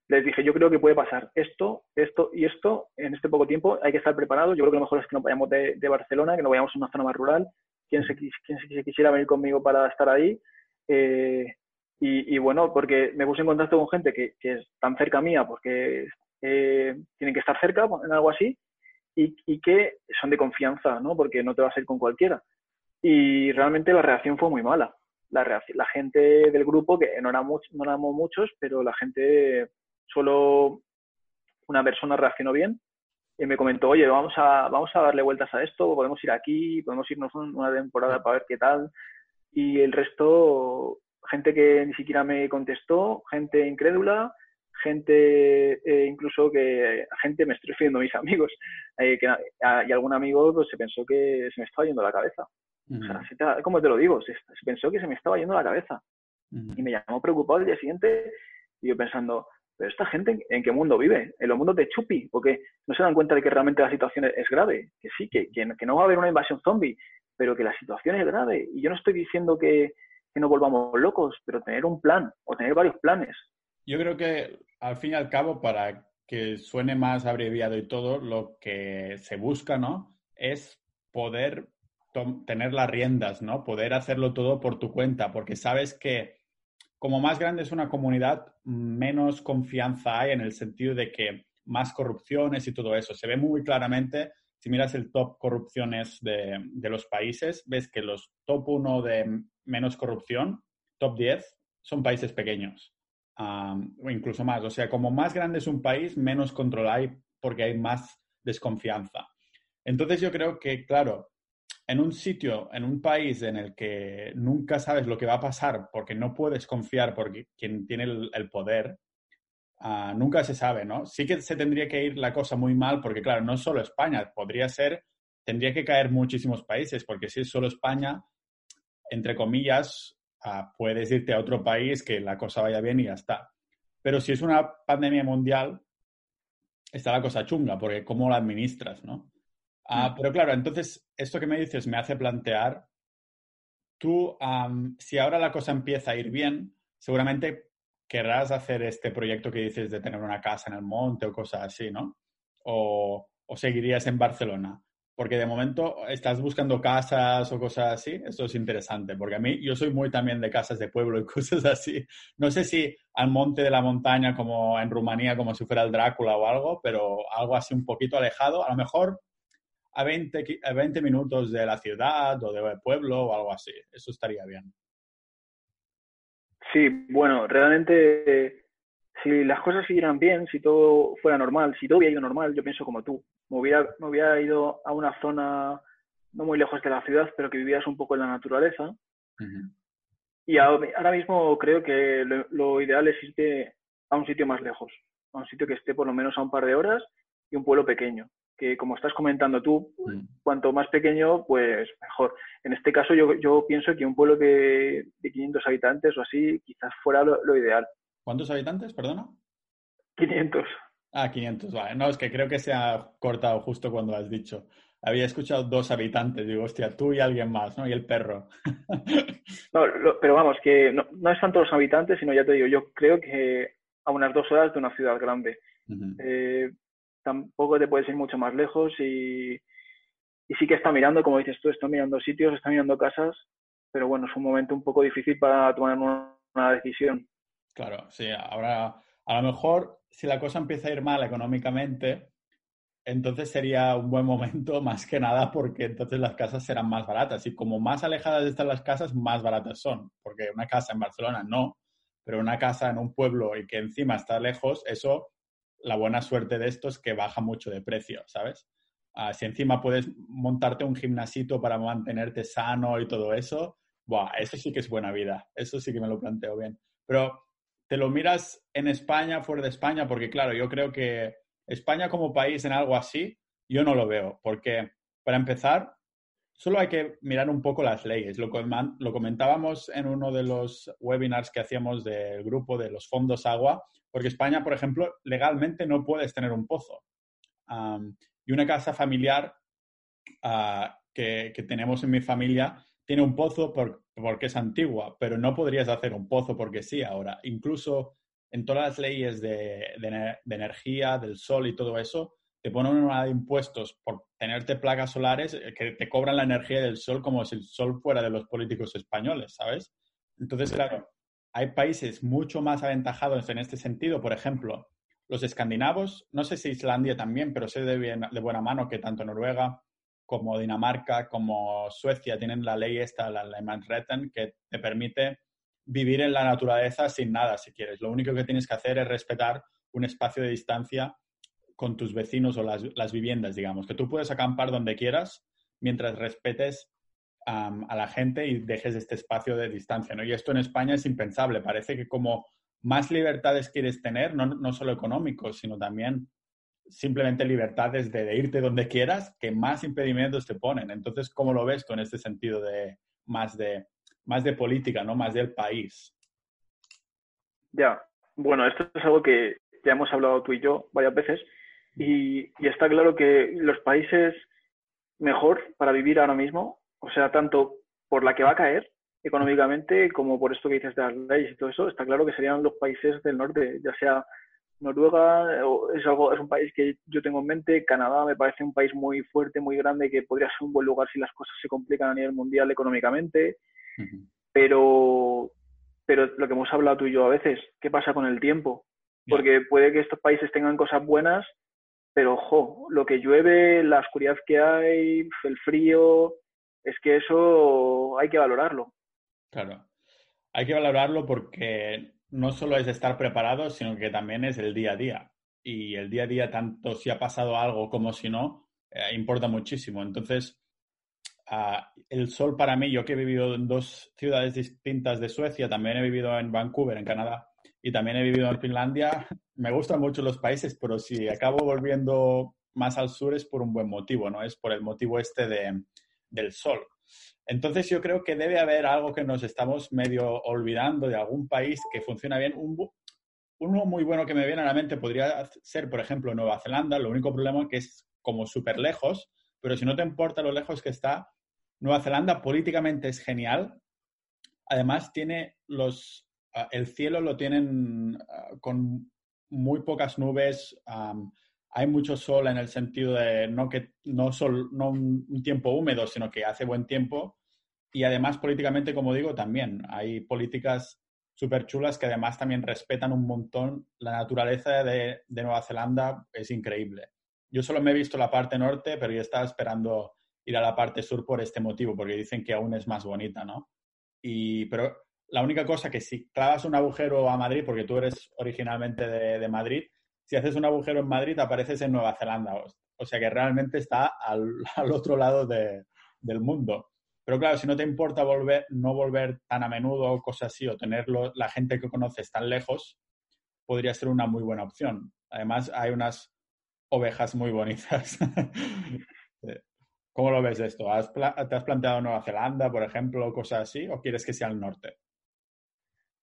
les dije, yo creo que puede pasar esto, esto y esto en este poco tiempo, hay que estar preparados. Yo creo que lo mejor es que no vayamos de, de Barcelona, que no vayamos a una zona más rural. Quien se, quien se quisiera venir conmigo para estar ahí. Eh, y, y bueno, porque me puse en contacto con gente que, que es tan cerca mía, porque eh, tienen que estar cerca en algo así. Y, y que son de confianza, ¿no? Porque no te vas a ir con cualquiera. Y realmente la reacción fue muy mala. La, reacción, la gente del grupo, que no éramos no éramos muchos, pero la gente, solo una persona reaccionó bien y me comentó, oye, vamos a, vamos a darle vueltas a esto, podemos ir aquí, podemos irnos una temporada para ver qué tal. Y el resto, gente que ni siquiera me contestó, gente incrédula, gente eh, incluso que gente me estoy refiriendo a mis amigos eh, que, a, y algún amigo pues, se pensó que se me estaba yendo la cabeza uh-huh. o sea, se te, como te lo digo se, se pensó que se me estaba yendo la cabeza uh-huh. y me llamó preocupado el día siguiente y yo pensando, pero esta gente en, ¿en qué mundo vive? ¿En los mundos de Chupi? Porque no se dan cuenta de que realmente la situación es, es grave, que sí, que, que, que no va a haber una invasión zombie, pero que la situación es grave y yo no estoy diciendo que, que nos volvamos locos, pero tener un plan o tener varios planes. Yo creo que, al fin y al cabo, para que suene más abreviado y todo, lo que se busca, ¿no?, es poder tener las riendas, ¿no?, poder hacerlo todo por tu cuenta, porque sabes que como más grande es una comunidad, menos confianza hay en el sentido de que más corrupciones y todo eso. Se ve muy claramente, si miras el top corrupciones de, de los países, ves que los top uno de menos corrupción, top diez, son países pequeños. Um, o incluso más, o sea, como más grande es un país, menos control hay porque hay más desconfianza. Entonces yo creo que, claro, en un sitio, en un país en el que nunca sabes lo que va a pasar porque no puedes confiar porque quien tiene el, el poder, uh, nunca se sabe, ¿no? Sí que se tendría que ir la cosa muy mal porque, claro, no solo España, podría ser, tendría que caer muchísimos países porque si es solo España, entre comillas, Uh, puedes irte a otro país que la cosa vaya bien y ya está. Pero si es una pandemia mundial, está la cosa chunga, porque cómo la administras, ¿no? Uh, mm. Pero claro, entonces, esto que me dices me hace plantear, tú, um, si ahora la cosa empieza a ir bien, seguramente querrás hacer este proyecto que dices de tener una casa en el monte o cosas así, ¿no? O, o seguirías en Barcelona. Porque de momento estás buscando casas o cosas así. Esto es interesante, porque a mí, yo soy muy también de casas de pueblo y cosas así. No sé si al monte de la montaña, como en Rumanía, como si fuera el Drácula o algo, pero algo así un poquito alejado. A lo mejor a veinte, a veinte minutos de la ciudad o del pueblo o algo así. Eso estaría bien. Sí, bueno, realmente, eh, si las cosas siguieran bien, si todo fuera normal, si todo hubiera ido normal, yo pienso como tú. Me hubiera, me hubiera ido a una zona no muy lejos de la ciudad, pero que vivieras un poco en la naturaleza. Uh-huh. Y a, ahora mismo creo que lo, lo ideal es irte a un sitio más lejos, a un sitio que esté por lo menos a un par de horas y un pueblo pequeño, que como estás comentando tú, uh-huh. cuanto más pequeño, pues mejor. En este caso yo, yo pienso que un pueblo que, de quinientos habitantes o así quizás fuera lo, lo ideal. ¿Cuántos habitantes, perdona? quinientos. Ah, quinientos, vale. No, es que creo que se ha cortado justo cuando lo has dicho. Había escuchado dos habitantes. Digo, hostia, tú y alguien más, ¿no? Y el perro. No, lo, pero vamos, que no, no es tanto los habitantes, sino ya te digo, yo creo que a unas dos horas de una ciudad grande. Uh-huh. Eh, tampoco te puedes ir mucho más lejos y, y sí que está mirando, como dices tú, está mirando sitios, está mirando casas, pero bueno, es un momento un poco difícil para tomar una, una decisión. Claro, sí, ahora a lo mejor si la cosa empieza a ir mal económicamente, entonces sería un buen momento más que nada porque entonces las casas serán más baratas y como más alejadas están las casas, más baratas son, porque una casa en Barcelona no, pero una casa en un pueblo y que encima está lejos, eso, la buena suerte de esto es que baja mucho de precio, ¿sabes? Uh, si encima puedes montarte un gimnasito para mantenerte sano y todo eso, ¡buah! Eso sí que es buena vida. Eso sí que me lo planteo bien. Pero, ¿te lo miras en España, fuera de España? Porque, claro, yo creo que España como país en algo así, yo no lo veo. Porque, para empezar, solo hay que mirar un poco las leyes. Lo, com- lo comentábamos en uno de los webinars que hacíamos del grupo de los fondos agua, porque España, por ejemplo, legalmente no puedes tener un pozo. Um, Y una casa familiar uh, que, que tenemos en mi familia tiene un pozo por, porque es antigua, pero no podrías hacer un pozo porque sí ahora. Incluso en todas las leyes de, de, de energía, del sol y todo eso, te ponen una de impuestos por tenerte placas solares que te cobran la energía del sol como si el sol fuera de los políticos españoles, ¿sabes? Entonces, claro, hay países mucho más aventajados en este sentido. Por ejemplo, los escandinavos, no sé si Islandia también, pero sé de, bien, de buena mano que tanto Noruega como Dinamarca como Suecia tienen la ley esta, la Lehmann-Retten, que te permite vivir en la naturaleza sin nada si quieres. Lo único que tienes que hacer es respetar un espacio de distancia con tus vecinos o las, las viviendas, digamos. Que tú puedes acampar donde quieras mientras respetes um, a la gente y dejes este espacio de distancia, ¿no? Y esto en España es impensable. Parece que como más libertades quieres tener, no, no solo económicos, sino también simplemente libertades de, de irte donde quieras, que más impedimentos te ponen. Entonces, ¿cómo lo ves tú en este sentido de más de más de política, no más del país? Ya, bueno, esto es algo que ya hemos hablado tú y yo varias veces y, y está claro que los países mejor para vivir ahora mismo, o sea, tanto por la que va a caer económicamente, como por esto que dices de las leyes y todo eso, está claro que serían los países del norte, ya sea Noruega, o es, algo, es un país que yo tengo en mente, Canadá me parece un país muy fuerte, muy grande, que podría ser un buen lugar si las cosas se complican a nivel mundial económicamente, uh-huh. pero, pero lo que hemos hablado tú y yo a veces, ¿qué pasa con el tiempo? Porque puede que estos países tengan cosas buenas, pero ojo, lo que llueve, la oscuridad que hay, el frío, es que eso hay que valorarlo. Claro, hay que valorarlo porque no solo es estar preparado, sino que también es el día a día. Y el día a día, tanto si ha pasado algo como si no, eh, importa muchísimo. Entonces, uh, el sol para mí, yo que he vivido en dos ciudades distintas de Suecia, también he vivido en Vancouver, en Canadá, y también he vivido en Finlandia, me gustan mucho los países, pero si acabo volviendo más al sur es por un buen motivo, ¿no? Es por el motivo este de, del sol. Entonces yo creo que debe haber algo que nos estamos medio olvidando de algún país que funciona bien. Un bu- uno muy bueno que me viene a la mente podría ser, por ejemplo, Nueva Zelanda. Lo único problema es que es como súper lejos, pero si no te importa lo lejos que está, Nueva Zelanda políticamente es genial. Además tiene los uh, el cielo lo tienen uh, con muy pocas nubes, um, hay mucho sol en el sentido de no que no sol, no un, un tiempo húmedo, sino que hace buen tiempo. Y además, políticamente, como digo, también hay políticas súper chulas que además también respetan un montón. La naturaleza de, de Nueva Zelanda es increíble. Yo solo me he visto la parte norte, pero yo estaba esperando ir a la parte sur por este motivo, porque dicen que aún es más bonita, ¿no? Y, pero la única cosa que si clavas un agujero a Madrid, porque tú eres originalmente de, de Madrid, si haces un agujero en Madrid, apareces en Nueva Zelanda. O sea que realmente está al, al otro lado de, del mundo. Pero claro, si no te importa volver, no volver tan a menudo o cosas así, o tener lo, la gente que conoces tan lejos, podría ser una muy buena opción. Además, hay unas ovejas muy bonitas. ¿Cómo lo ves esto? ¿Has pla- ¿Te has planteado Nueva Zelanda, por ejemplo, cosas así? ¿O quieres que sea al norte?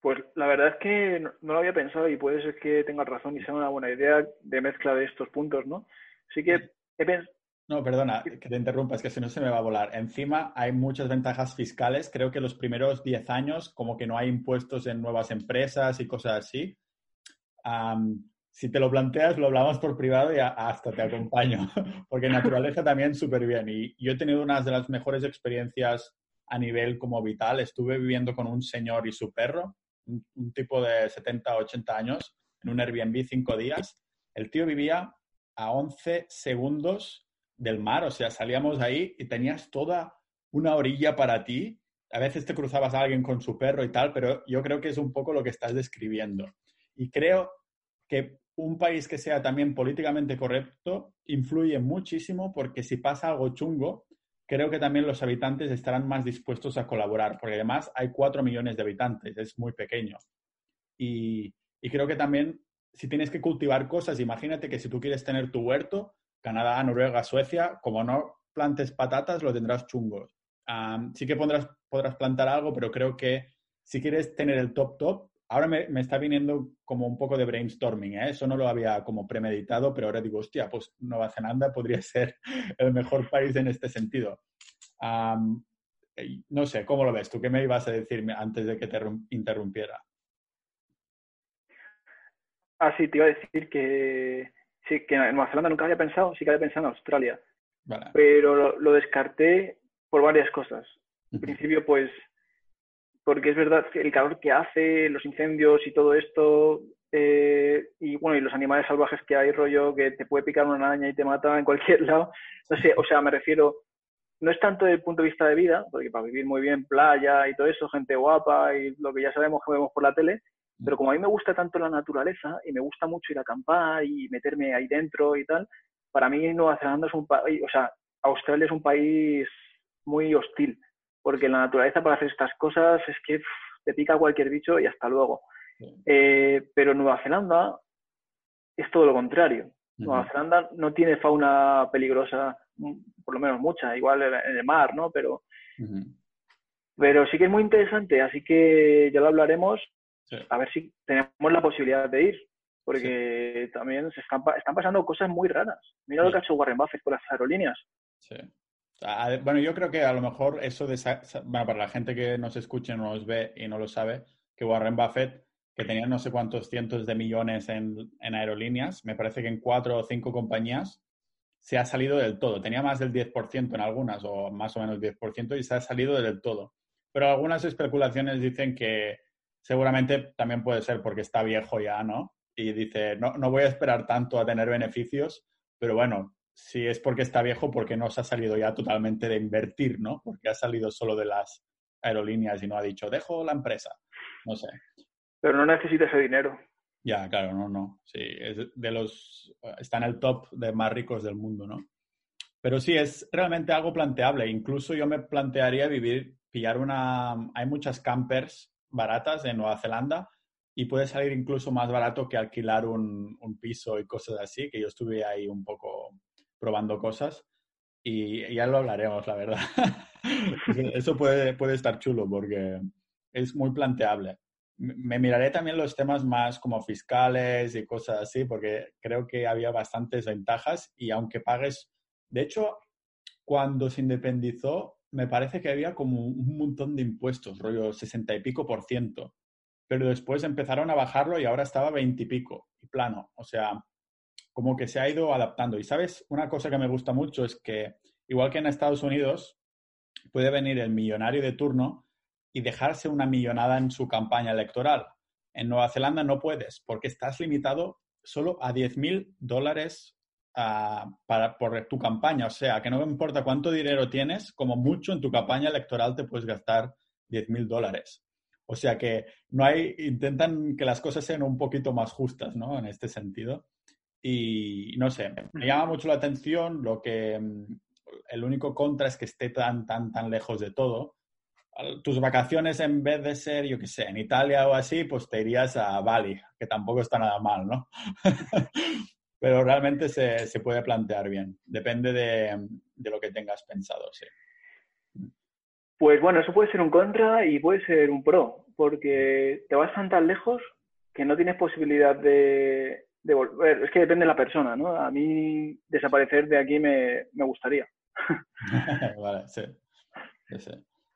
Pues la verdad es que no, no lo había pensado y puede ser que tengas razón y sea una buena idea de mezcla de estos puntos, ¿no? Así que he pensado... No, perdona, que te interrumpa, es que si no se me va a volar. Encima hay muchas ventajas fiscales. Creo que los primeros diez años, como que no hay impuestos en nuevas empresas y cosas así. Um, si te lo planteas, lo hablamos por privado y hasta te acompaño, porque naturaleza también súper bien. Y yo he tenido una de las mejores experiencias a nivel como vital. Estuve viviendo con un señor y su perro, un, un tipo de setenta, ochenta años, en un Airbnb cinco días. El tío vivía a once segundos del mar, o sea, salíamos ahí y tenías toda una orilla para ti. A veces te cruzabas a alguien con su perro y tal, pero yo creo que es un poco lo que estás describiendo. Y creo que un país que sea también políticamente correcto influye muchísimo, porque si pasa algo chungo, creo que también los habitantes estarán más dispuestos a colaborar, porque además hay cuatro millones de habitantes, es muy pequeño. Y, y creo que también, si tienes que cultivar cosas, imagínate que si tú quieres tener tu huerto, Canadá, Noruega, Suecia, como no plantes patatas, lo tendrás chungo. Um, sí que pondrás, podrás plantar algo, pero creo que si quieres tener el top top, ahora me, me está viniendo como un poco de brainstorming, ¿eh? Eso no lo había como premeditado, pero ahora digo, hostia, pues Nueva Zelanda podría ser el mejor país en este sentido. Um, no sé, ¿cómo lo ves tú? ¿Qué me ibas a decir antes de que te interrumpiera? Ah, sí, te iba a decir que sí, que en Nueva Zelanda nunca había pensado, sí que había pensado en Australia. Vale. Pero lo, lo descarté por varias cosas. En uh-huh. principio, pues... porque es verdad que el calor que hace, los incendios y todo esto, eh, y bueno, y los animales salvajes que hay, rollo, que te puede picar una araña y te mata en cualquier lado. No sé, o sea, me refiero, no es tanto desde el punto de vista de vida, porque para vivir muy bien, playa y todo eso, gente guapa y lo que ya sabemos que vemos por la tele, pero como a mí me gusta tanto la naturaleza y me gusta mucho ir a acampar y meterme ahí dentro y tal, para mí Nueva Zelanda es un país, o sea, Australia es un país muy hostil. Porque la naturaleza para hacer estas cosas es que pff, te pica cualquier bicho y hasta luego. Sí. Eh, pero Nueva Zelanda es todo lo contrario. Uh-huh. Nueva Zelanda no tiene fauna peligrosa, por lo menos mucha, igual en el mar, ¿no? Pero, uh-huh. pero sí que es muy interesante, así que ya lo hablaremos, sí. A ver si tenemos la posibilidad de ir. Porque sí. También se están, están pasando cosas muy raras. Mira sí. Lo que ha hecho Warren Buffett con las aerolíneas. Sí. Bueno, yo creo que a lo mejor eso de... Bueno, para la gente que nos escuche, no nos ve y no lo sabe, que Warren Buffett, que tenía no sé cuántos cientos de millones en, en aerolíneas, me parece que en cuatro o cinco compañías, se ha salido del todo. Tenía más del diez por ciento en algunas, o más o menos diez por ciento, y se ha salido del todo. Pero algunas especulaciones dicen que seguramente también puede ser porque está viejo ya, ¿no? Y dice, no, no voy a esperar tanto a tener beneficios, pero bueno... Si es porque está viejo, porque no se ha salido ya totalmente de invertir, ¿no? Porque ha salido solo de las aerolíneas y no ha dicho, dejo la empresa. No sé. Pero no necesita ese dinero. Ya, claro, no, no. Sí, es de los... Está en el top de más ricos del mundo, ¿no? Pero sí, es realmente algo planteable. Incluso yo me plantearía vivir, pillar una... Hay muchas campers baratas en Nueva Zelanda y puede salir incluso más barato que alquilar un, un piso y cosas así, que yo estuve ahí un poco... probando cosas y ya lo hablaremos, la verdad. Eso puede, puede estar chulo porque es muy planteable. Me miraré también los temas más como fiscales y cosas así porque creo que había bastantes ventajas y aunque pagues... De hecho, cuando se independizó, me parece que había como un montón de impuestos, rollo sesenta y pico por ciento. Pero después empezaron a bajarlo y ahora estaba veinte y pico, y plano. O sea... como que se ha ido adaptando. Y, ¿sabes? Una cosa que me gusta mucho es que, igual que en Estados Unidos, puede venir el millonario de turno y dejarse una millonada en su campaña electoral. En Nueva Zelanda no puedes, porque estás limitado solo a diez mil dólares uh, para, por tu campaña. O sea, que no me importa cuánto dinero tienes, como mucho en tu campaña electoral te puedes gastar diez mil dólares. O sea que no hay, intentan que las cosas sean un poquito más justas, ¿no? En este sentido. Y no sé, me llama mucho la atención lo que... El único contra es que esté tan, tan, tan lejos de todo. Tus vacaciones, en vez de ser, yo qué sé, en Italia o así, pues te irías a Bali, que tampoco está nada mal, ¿no? Pero realmente se, se puede plantear bien. Depende de, de lo que tengas pensado, sí. Pues bueno, eso puede ser un contra y puede ser un pro, porque te vas tan tan lejos que no tienes posibilidad de... de volver. Es que depende de la persona, ¿no? A mí desaparecer de aquí me, me gustaría. Vale, sí. Sí, sí.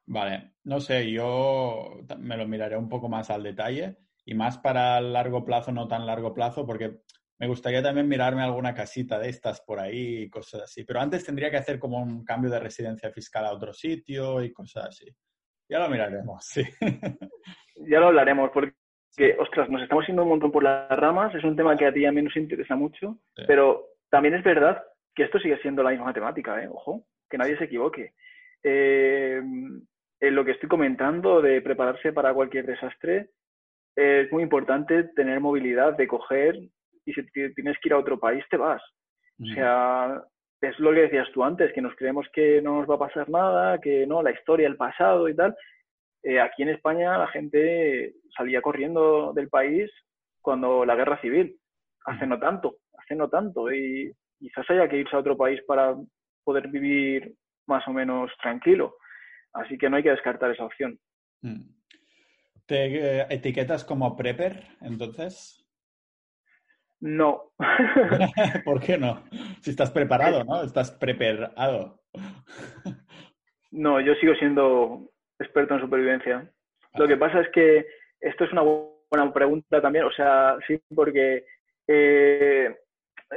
Vale, no sé, yo me lo miraré un poco más al detalle y más para largo plazo, no tan largo plazo, porque Me gustaría también mirarme alguna casita de estas por ahí y cosas así. Pero antes tendría que hacer como un cambio de residencia fiscal a otro sitio y cosas así. Ya lo miraremos, sí. Ya lo hablaremos, porque, sí. ostras, nos estamos yendo un montón por las ramas. Es un tema que a ti y a mí nos interesa mucho. Sí. Pero también es verdad que esto sigue siendo la misma temática, ¿eh? Ojo, que nadie se equivoque. Eh, en lo que estoy comentando de prepararse para cualquier desastre, es muy importante tener movilidad, de coger... Y si tienes que ir a otro país, te vas. O sea, es lo que decías tú antes, que nos creemos que no nos va a pasar nada, que no, la historia, el pasado y tal. Eh, aquí en España la gente salía corriendo del país cuando la guerra civil. Hace no tanto, hace no tanto. Y quizás haya que irse a otro país para poder vivir más o menos tranquilo. Así que no hay que descartar esa opción. ¿Te eh, etiquetas como prepper, entonces? No. ¿Por qué no? Si estás preparado, ¿no? Estás preparado. No, yo sigo siendo experto en supervivencia. Ah. Lo que pasa es que esto es una buena pregunta también, o sea, sí, porque eh,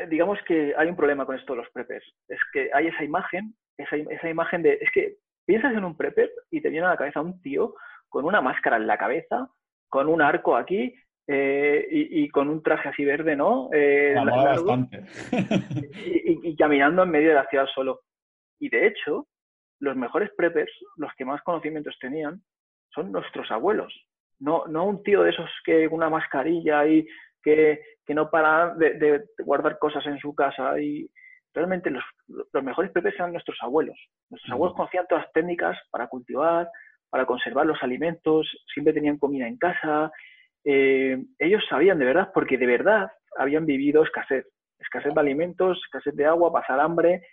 digamos que hay un problema con esto de los preppers. Es que hay esa imagen, esa, esa imagen de... Es que piensas en un prepper y te viene a la cabeza un tío con una máscara en la cabeza, con un arco aquí... Eh, y, y con un traje así verde, ¿no? Eh, la mola bastante. Y, y, y caminando en medio de la ciudad solo. Y de hecho, los mejores preppers, los que más conocimientos tenían, son nuestros abuelos. No, no un tío de esos que una mascarilla y que, que no para de, de guardar cosas en su casa. Y realmente los, los mejores preppers eran nuestros abuelos. Nuestros abuelos conocían todas las técnicas para cultivar, para conservar los alimentos, siempre tenían comida en casa. Eh, ellos sabían de verdad, porque de verdad habían vivido escasez. Escasez de alimentos, escasez de agua, pasar hambre.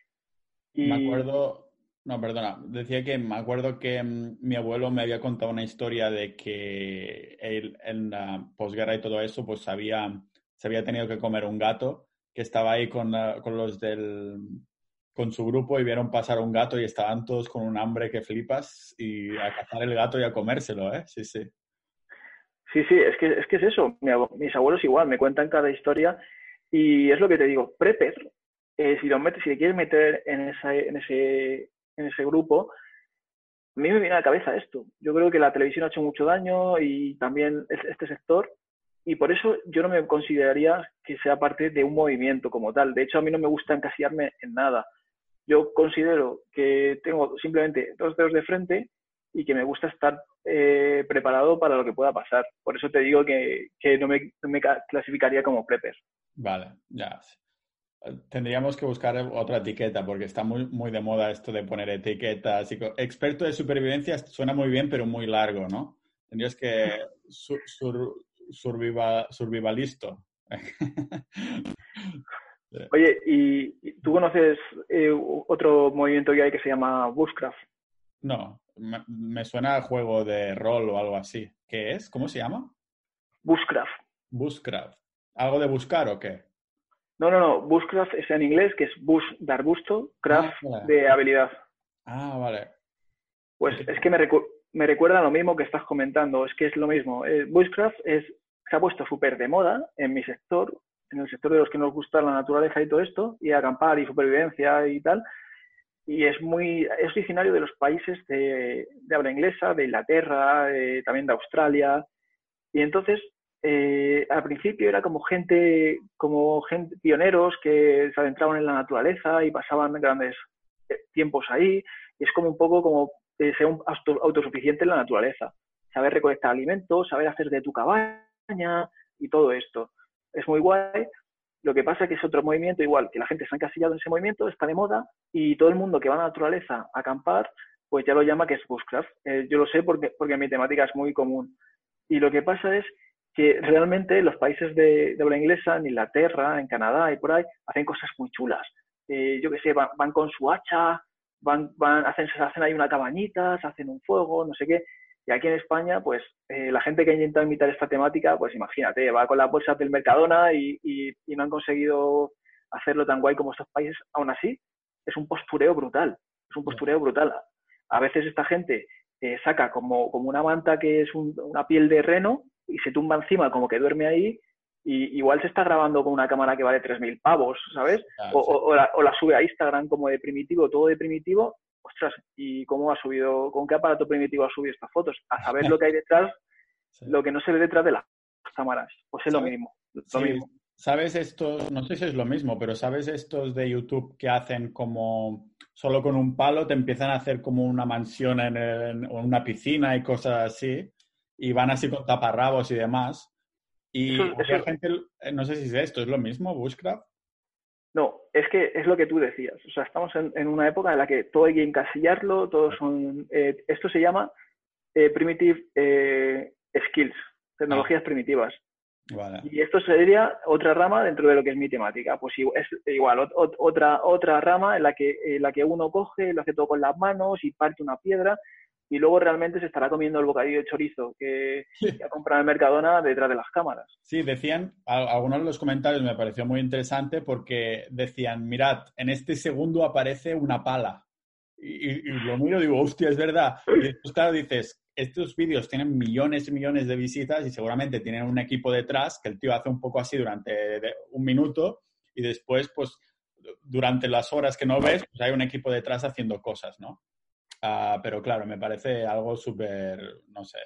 Y... Me acuerdo... No, perdona. Decía que me acuerdo que mi abuelo me había contado una historia de que él, en la posguerra y todo eso, pues había, se había tenido que comer un gato, que estaba ahí con, la, con los del... con su grupo y vieron pasar un gato y estaban todos con un hambre que flipas y a cazar el gato y a comérselo, ¿eh? Sí, sí. Sí, sí, es que es que es eso. Mis abuelos igual me cuentan cada historia y es lo que te digo. Prepper, eh, si lo metes, si te quieres meter en, esa, en, ese, en ese grupo, a mí me viene a la cabeza esto. Yo creo que la televisión ha hecho mucho daño y también este sector, y por eso yo no me consideraría que sea parte de un movimiento como tal. De hecho, a mí no me gusta encasillarme en nada. Yo considero que tengo simplemente dos dedos de frente y que me gusta estar eh, preparado para lo que pueda pasar. Por eso te digo que, que no, me, no me clasificaría como prepper. Vale, ya. Tendríamos que buscar otra etiqueta, porque está muy, muy de moda esto de poner etiquetas. Experto de supervivencia suena muy bien, pero muy largo, ¿no? Tendrías que... Sur, sur, survival, survivalisto. Oye, ¿y tú conoces eh, otro movimiento que hay que se llama Bushcraft? No. Me, me suena a juego de rol o algo así. ¿Qué es? ¿Cómo se llama? Bushcraft. Bushcraft. ¿Algo de buscar o qué? No, no, no. Bushcraft es en inglés, que es bush de arbusto, craft ah, vale. de habilidad. Ah, vale. Pues es que me, recu me recuerda lo mismo que estás comentando. Es que es lo mismo. Eh, Bushcraft es, se ha puesto súper de moda en mi sector, en el sector de los que nos gusta la naturaleza y todo esto, y acampar y supervivencia y tal. Y es muy es originario de los países de, de habla inglesa, de Inglaterra, de, también de Australia. Y entonces, eh, al principio era como gente, como gente, pioneros que se adentraban en la naturaleza y pasaban grandes tiempos ahí. Y es como un poco como eh, ser un auto, autosuficiente en la naturaleza. Saber recolectar alimentos, saber hacer de tu cabaña y todo esto. Es muy guay. Lo que pasa es que es otro movimiento igual, que la gente se ha encasillado en ese movimiento, está de moda, y todo el mundo que va a la naturaleza a acampar, pues ya lo llama que es bushcraft. Eh, yo lo sé porque, porque mi temática es muy común. Y lo que pasa es que realmente los países de, de habla inglesa, en Inglaterra, en Canadá y por ahí, hacen cosas muy chulas. Eh, yo qué sé, van, van con su hacha, van, van, hacen, se hacen ahí una cabañita, se hacen un fuego, no sé qué. Y aquí en España, pues eh, la gente que ha intentado imitar esta temática, pues imagínate, va con las bolsas del Mercadona y, y, y no han conseguido hacerlo tan guay como estos países. Aún así, es un postureo brutal, es un postureo brutal. A veces esta gente eh, saca como, como una manta que es un, una piel de reno y se tumba encima como que duerme ahí y igual se está grabando con una cámara que vale tres mil pavos, ¿sabes? Claro, o, sí. o, o, la, o la sube a Instagram como de primitivo, todo de primitivo. Ostras, ¿y cómo ha subido? ¿Con qué aparato primitivo ha subido estas fotos? A saber lo que hay detrás, sí. lo que no se ve detrás de las cámaras. Pues es ¿sabes? lo mismo. Lo sí. mismo. ¿Sabes estos? No sé si es lo mismo, pero ¿sabes estos de YouTube que hacen como solo con un palo te empiezan a hacer como una mansión en, el, en una piscina y cosas así? Y van así con taparrabos y demás. Y eso, eso, gente, no sé si es esto, ¿es lo mismo, Bushcraft? No, es que es lo que tú decías. O sea, estamos en, en una época en la que todo hay que encasillarlo, todos son... Eh, esto se llama eh, primitive eh, skills, tecnologías ah. primitivas. Vale. Y esto sería otra rama dentro de lo que es mi temática. Pues es igual, o, otra, otra rama en la que, en la que uno coge, lo hace todo con las manos y parte una piedra y luego realmente se estará comiendo el bocadillo de chorizo que, que ha comprado en Mercadona detrás de las cámaras. Sí, decían, a, algunos de los comentarios me pareció muy interesante porque decían, mirad, en este segundo aparece una pala. Y, y lo miro y digo, hostia, es verdad. Y después, claro, dices... Estos vídeos tienen millones y millones de visitas y seguramente tienen un equipo detrás que el tío hace un poco así durante un minuto y después, pues, durante las horas que no ves, pues hay un equipo detrás haciendo cosas, ¿no? Uh, pero claro, me parece algo súper, no sé,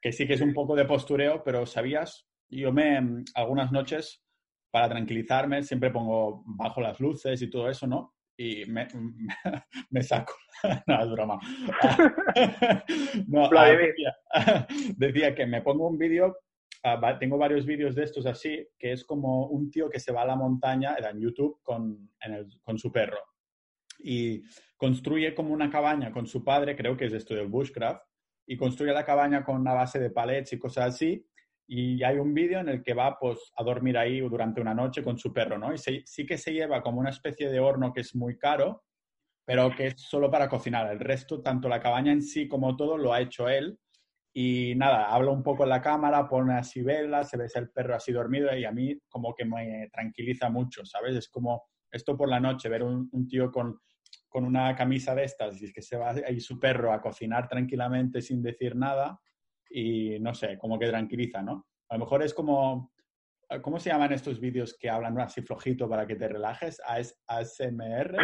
que sí que es un poco de postureo, pero ¿sabías? Yo me, algunas noches, para tranquilizarme, siempre pongo bajo las luces y todo eso, ¿no? Y me, me saco. No, es broma. No, decía, decía que me pongo un vídeo, tengo varios vídeos de estos así, que es como un tío que se va a la montaña, era en YouTube, con, en el, con su perro. Y construye como una cabaña con su padre, creo que es de Estudio Bushcraft, y construye la cabaña con una base de palets y cosas así. Y hay un vídeo en el que va pues, a dormir ahí durante una noche con su perro, ¿no? Y se, sí que se lleva como una especie de horno que es muy caro, pero que es solo para cocinar. El resto, tanto la cabaña en sí como todo, lo ha hecho él. Y nada, habla un poco en la cámara, pone así velas, se ve el perro así dormido y a mí como que me tranquiliza mucho, ¿sabes? Es como esto por la noche, ver un, un tío con, con una camisa de estas y que se va ahí su perro a cocinar tranquilamente sin decir nada... Y no sé, como que tranquiliza, ¿no? A lo mejor es como... ¿Cómo se llaman estos vídeos que hablan así flojito para que te relajes? ¿A S M R?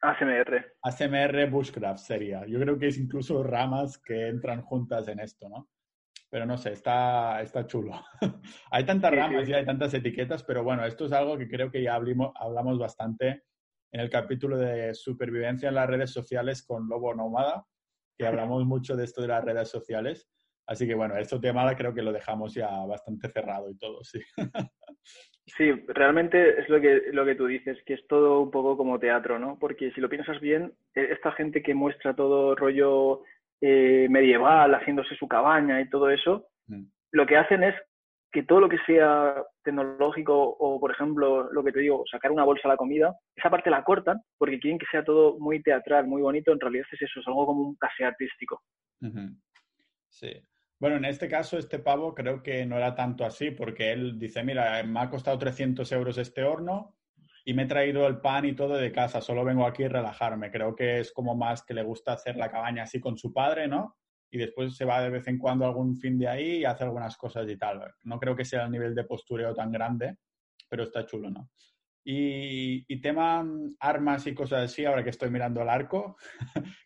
A S M R. A S M R Bushcraft sería. Yo creo que es incluso ramas que entran juntas en esto, ¿no? Pero no sé, está, está chulo. Hay tantas sí, ramas sí. y hay tantas etiquetas, pero bueno, esto es algo que creo que ya hablamos, hablamos bastante en el capítulo de supervivencia en las redes sociales con Lobo Nómada, que hablamos mucho de esto de las redes sociales. Así que, bueno, este tema creo que lo dejamos ya bastante cerrado y todo, sí. Sí, realmente es lo que, lo que tú dices, que es todo un poco como teatro, ¿no? Porque si lo piensas bien, esta gente que muestra todo rollo eh, medieval, haciéndose su cabaña y todo eso, mm. lo que hacen es que todo lo que sea tecnológico o, por ejemplo, lo que te digo, sacar una bolsa a la comida, esa parte la cortan porque quieren que sea todo muy teatral, muy bonito. En realidad es eso, es algo como un casi artístico. Mm-hmm. Sí. Bueno, en este caso, este pavo creo que no era tanto así, porque él dice, mira, me ha costado trescientos euros este horno y me he traído el pan y todo de casa, solo vengo aquí a relajarme. Creo que es como más que le gusta hacer la cabaña así con su padre, ¿no? Y después se va de vez en cuando algún fin de ahí y hace algunas cosas y tal. No creo que sea el nivel de postureo tan grande, pero está chulo, ¿no? Y, y tema armas y cosas así, ahora que estoy mirando el arco,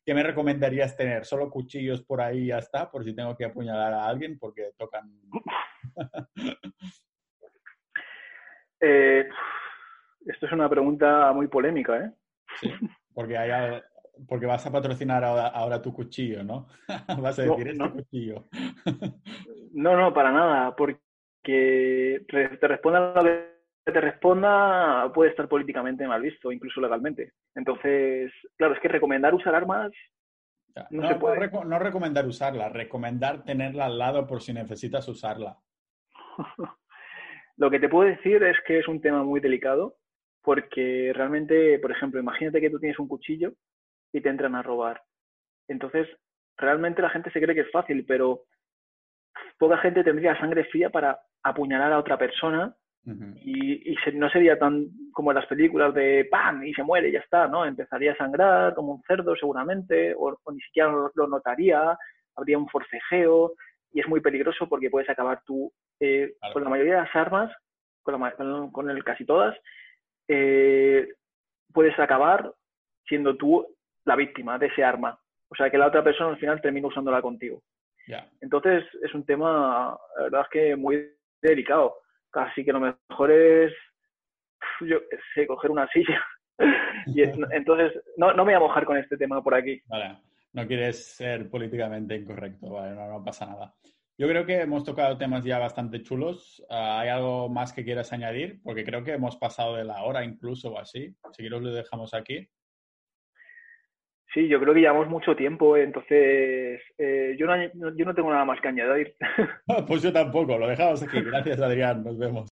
¿qué me recomendarías tener? ¿Solo cuchillos por ahí y ya está? Por si tengo que apuñalar a alguien porque tocan... eh, esto es una pregunta muy polémica, ¿eh? Sí, porque, hay, porque vas a patrocinar ahora, ahora tu cuchillo, ¿no? Vas a decir, no, este no. cuchillo. No, no, para nada, porque te respondan a lo que... te responda puede estar políticamente mal visto, incluso legalmente. Entonces, claro, es que recomendar usar armas no, no se puede. No, reco- no recomendar usarla, recomendar tenerla al lado por si necesitas usarla. Lo que te puedo decir es que es un tema muy delicado porque realmente, por ejemplo, imagínate que tú tienes un cuchillo y te entran a robar. Entonces, realmente la gente se cree que es fácil, pero poca gente tendría sangre fría para apuñalar a otra persona. Uh-huh. Y, y se, no sería tan como en las películas de ¡pam! Y se muere y ya está, ¿no? Empezaría a sangrar como un cerdo seguramente, o, o ni siquiera lo, lo notaría, habría un forcejeo y es muy peligroso porque puedes acabar tú eh, claro. con la mayoría de las armas con, la, con, con el casi todas, eh, puedes acabar siendo tú la víctima de ese arma. O sea, que la otra persona al final termina usándola contigo. Yeah. Entonces, es un tema, la verdad es que muy delicado. Así que lo mejor es, yo qué sé, coger una silla. Y es, entonces, no, no me voy a mojar con este tema por aquí. Vale, no quieres ser políticamente incorrecto, vale, no, no pasa nada. Yo creo que hemos tocado temas ya bastante chulos. Uh, ¿Hay algo más que quieras añadir? Porque creo que hemos pasado de la hora incluso o así. Si quieres lo dejamos aquí. Sí, yo creo que llevamos mucho tiempo, entonces eh, yo, no, yo no tengo nada más que añadir. Pues yo tampoco, lo dejamos aquí. Gracias, Adrián, nos vemos.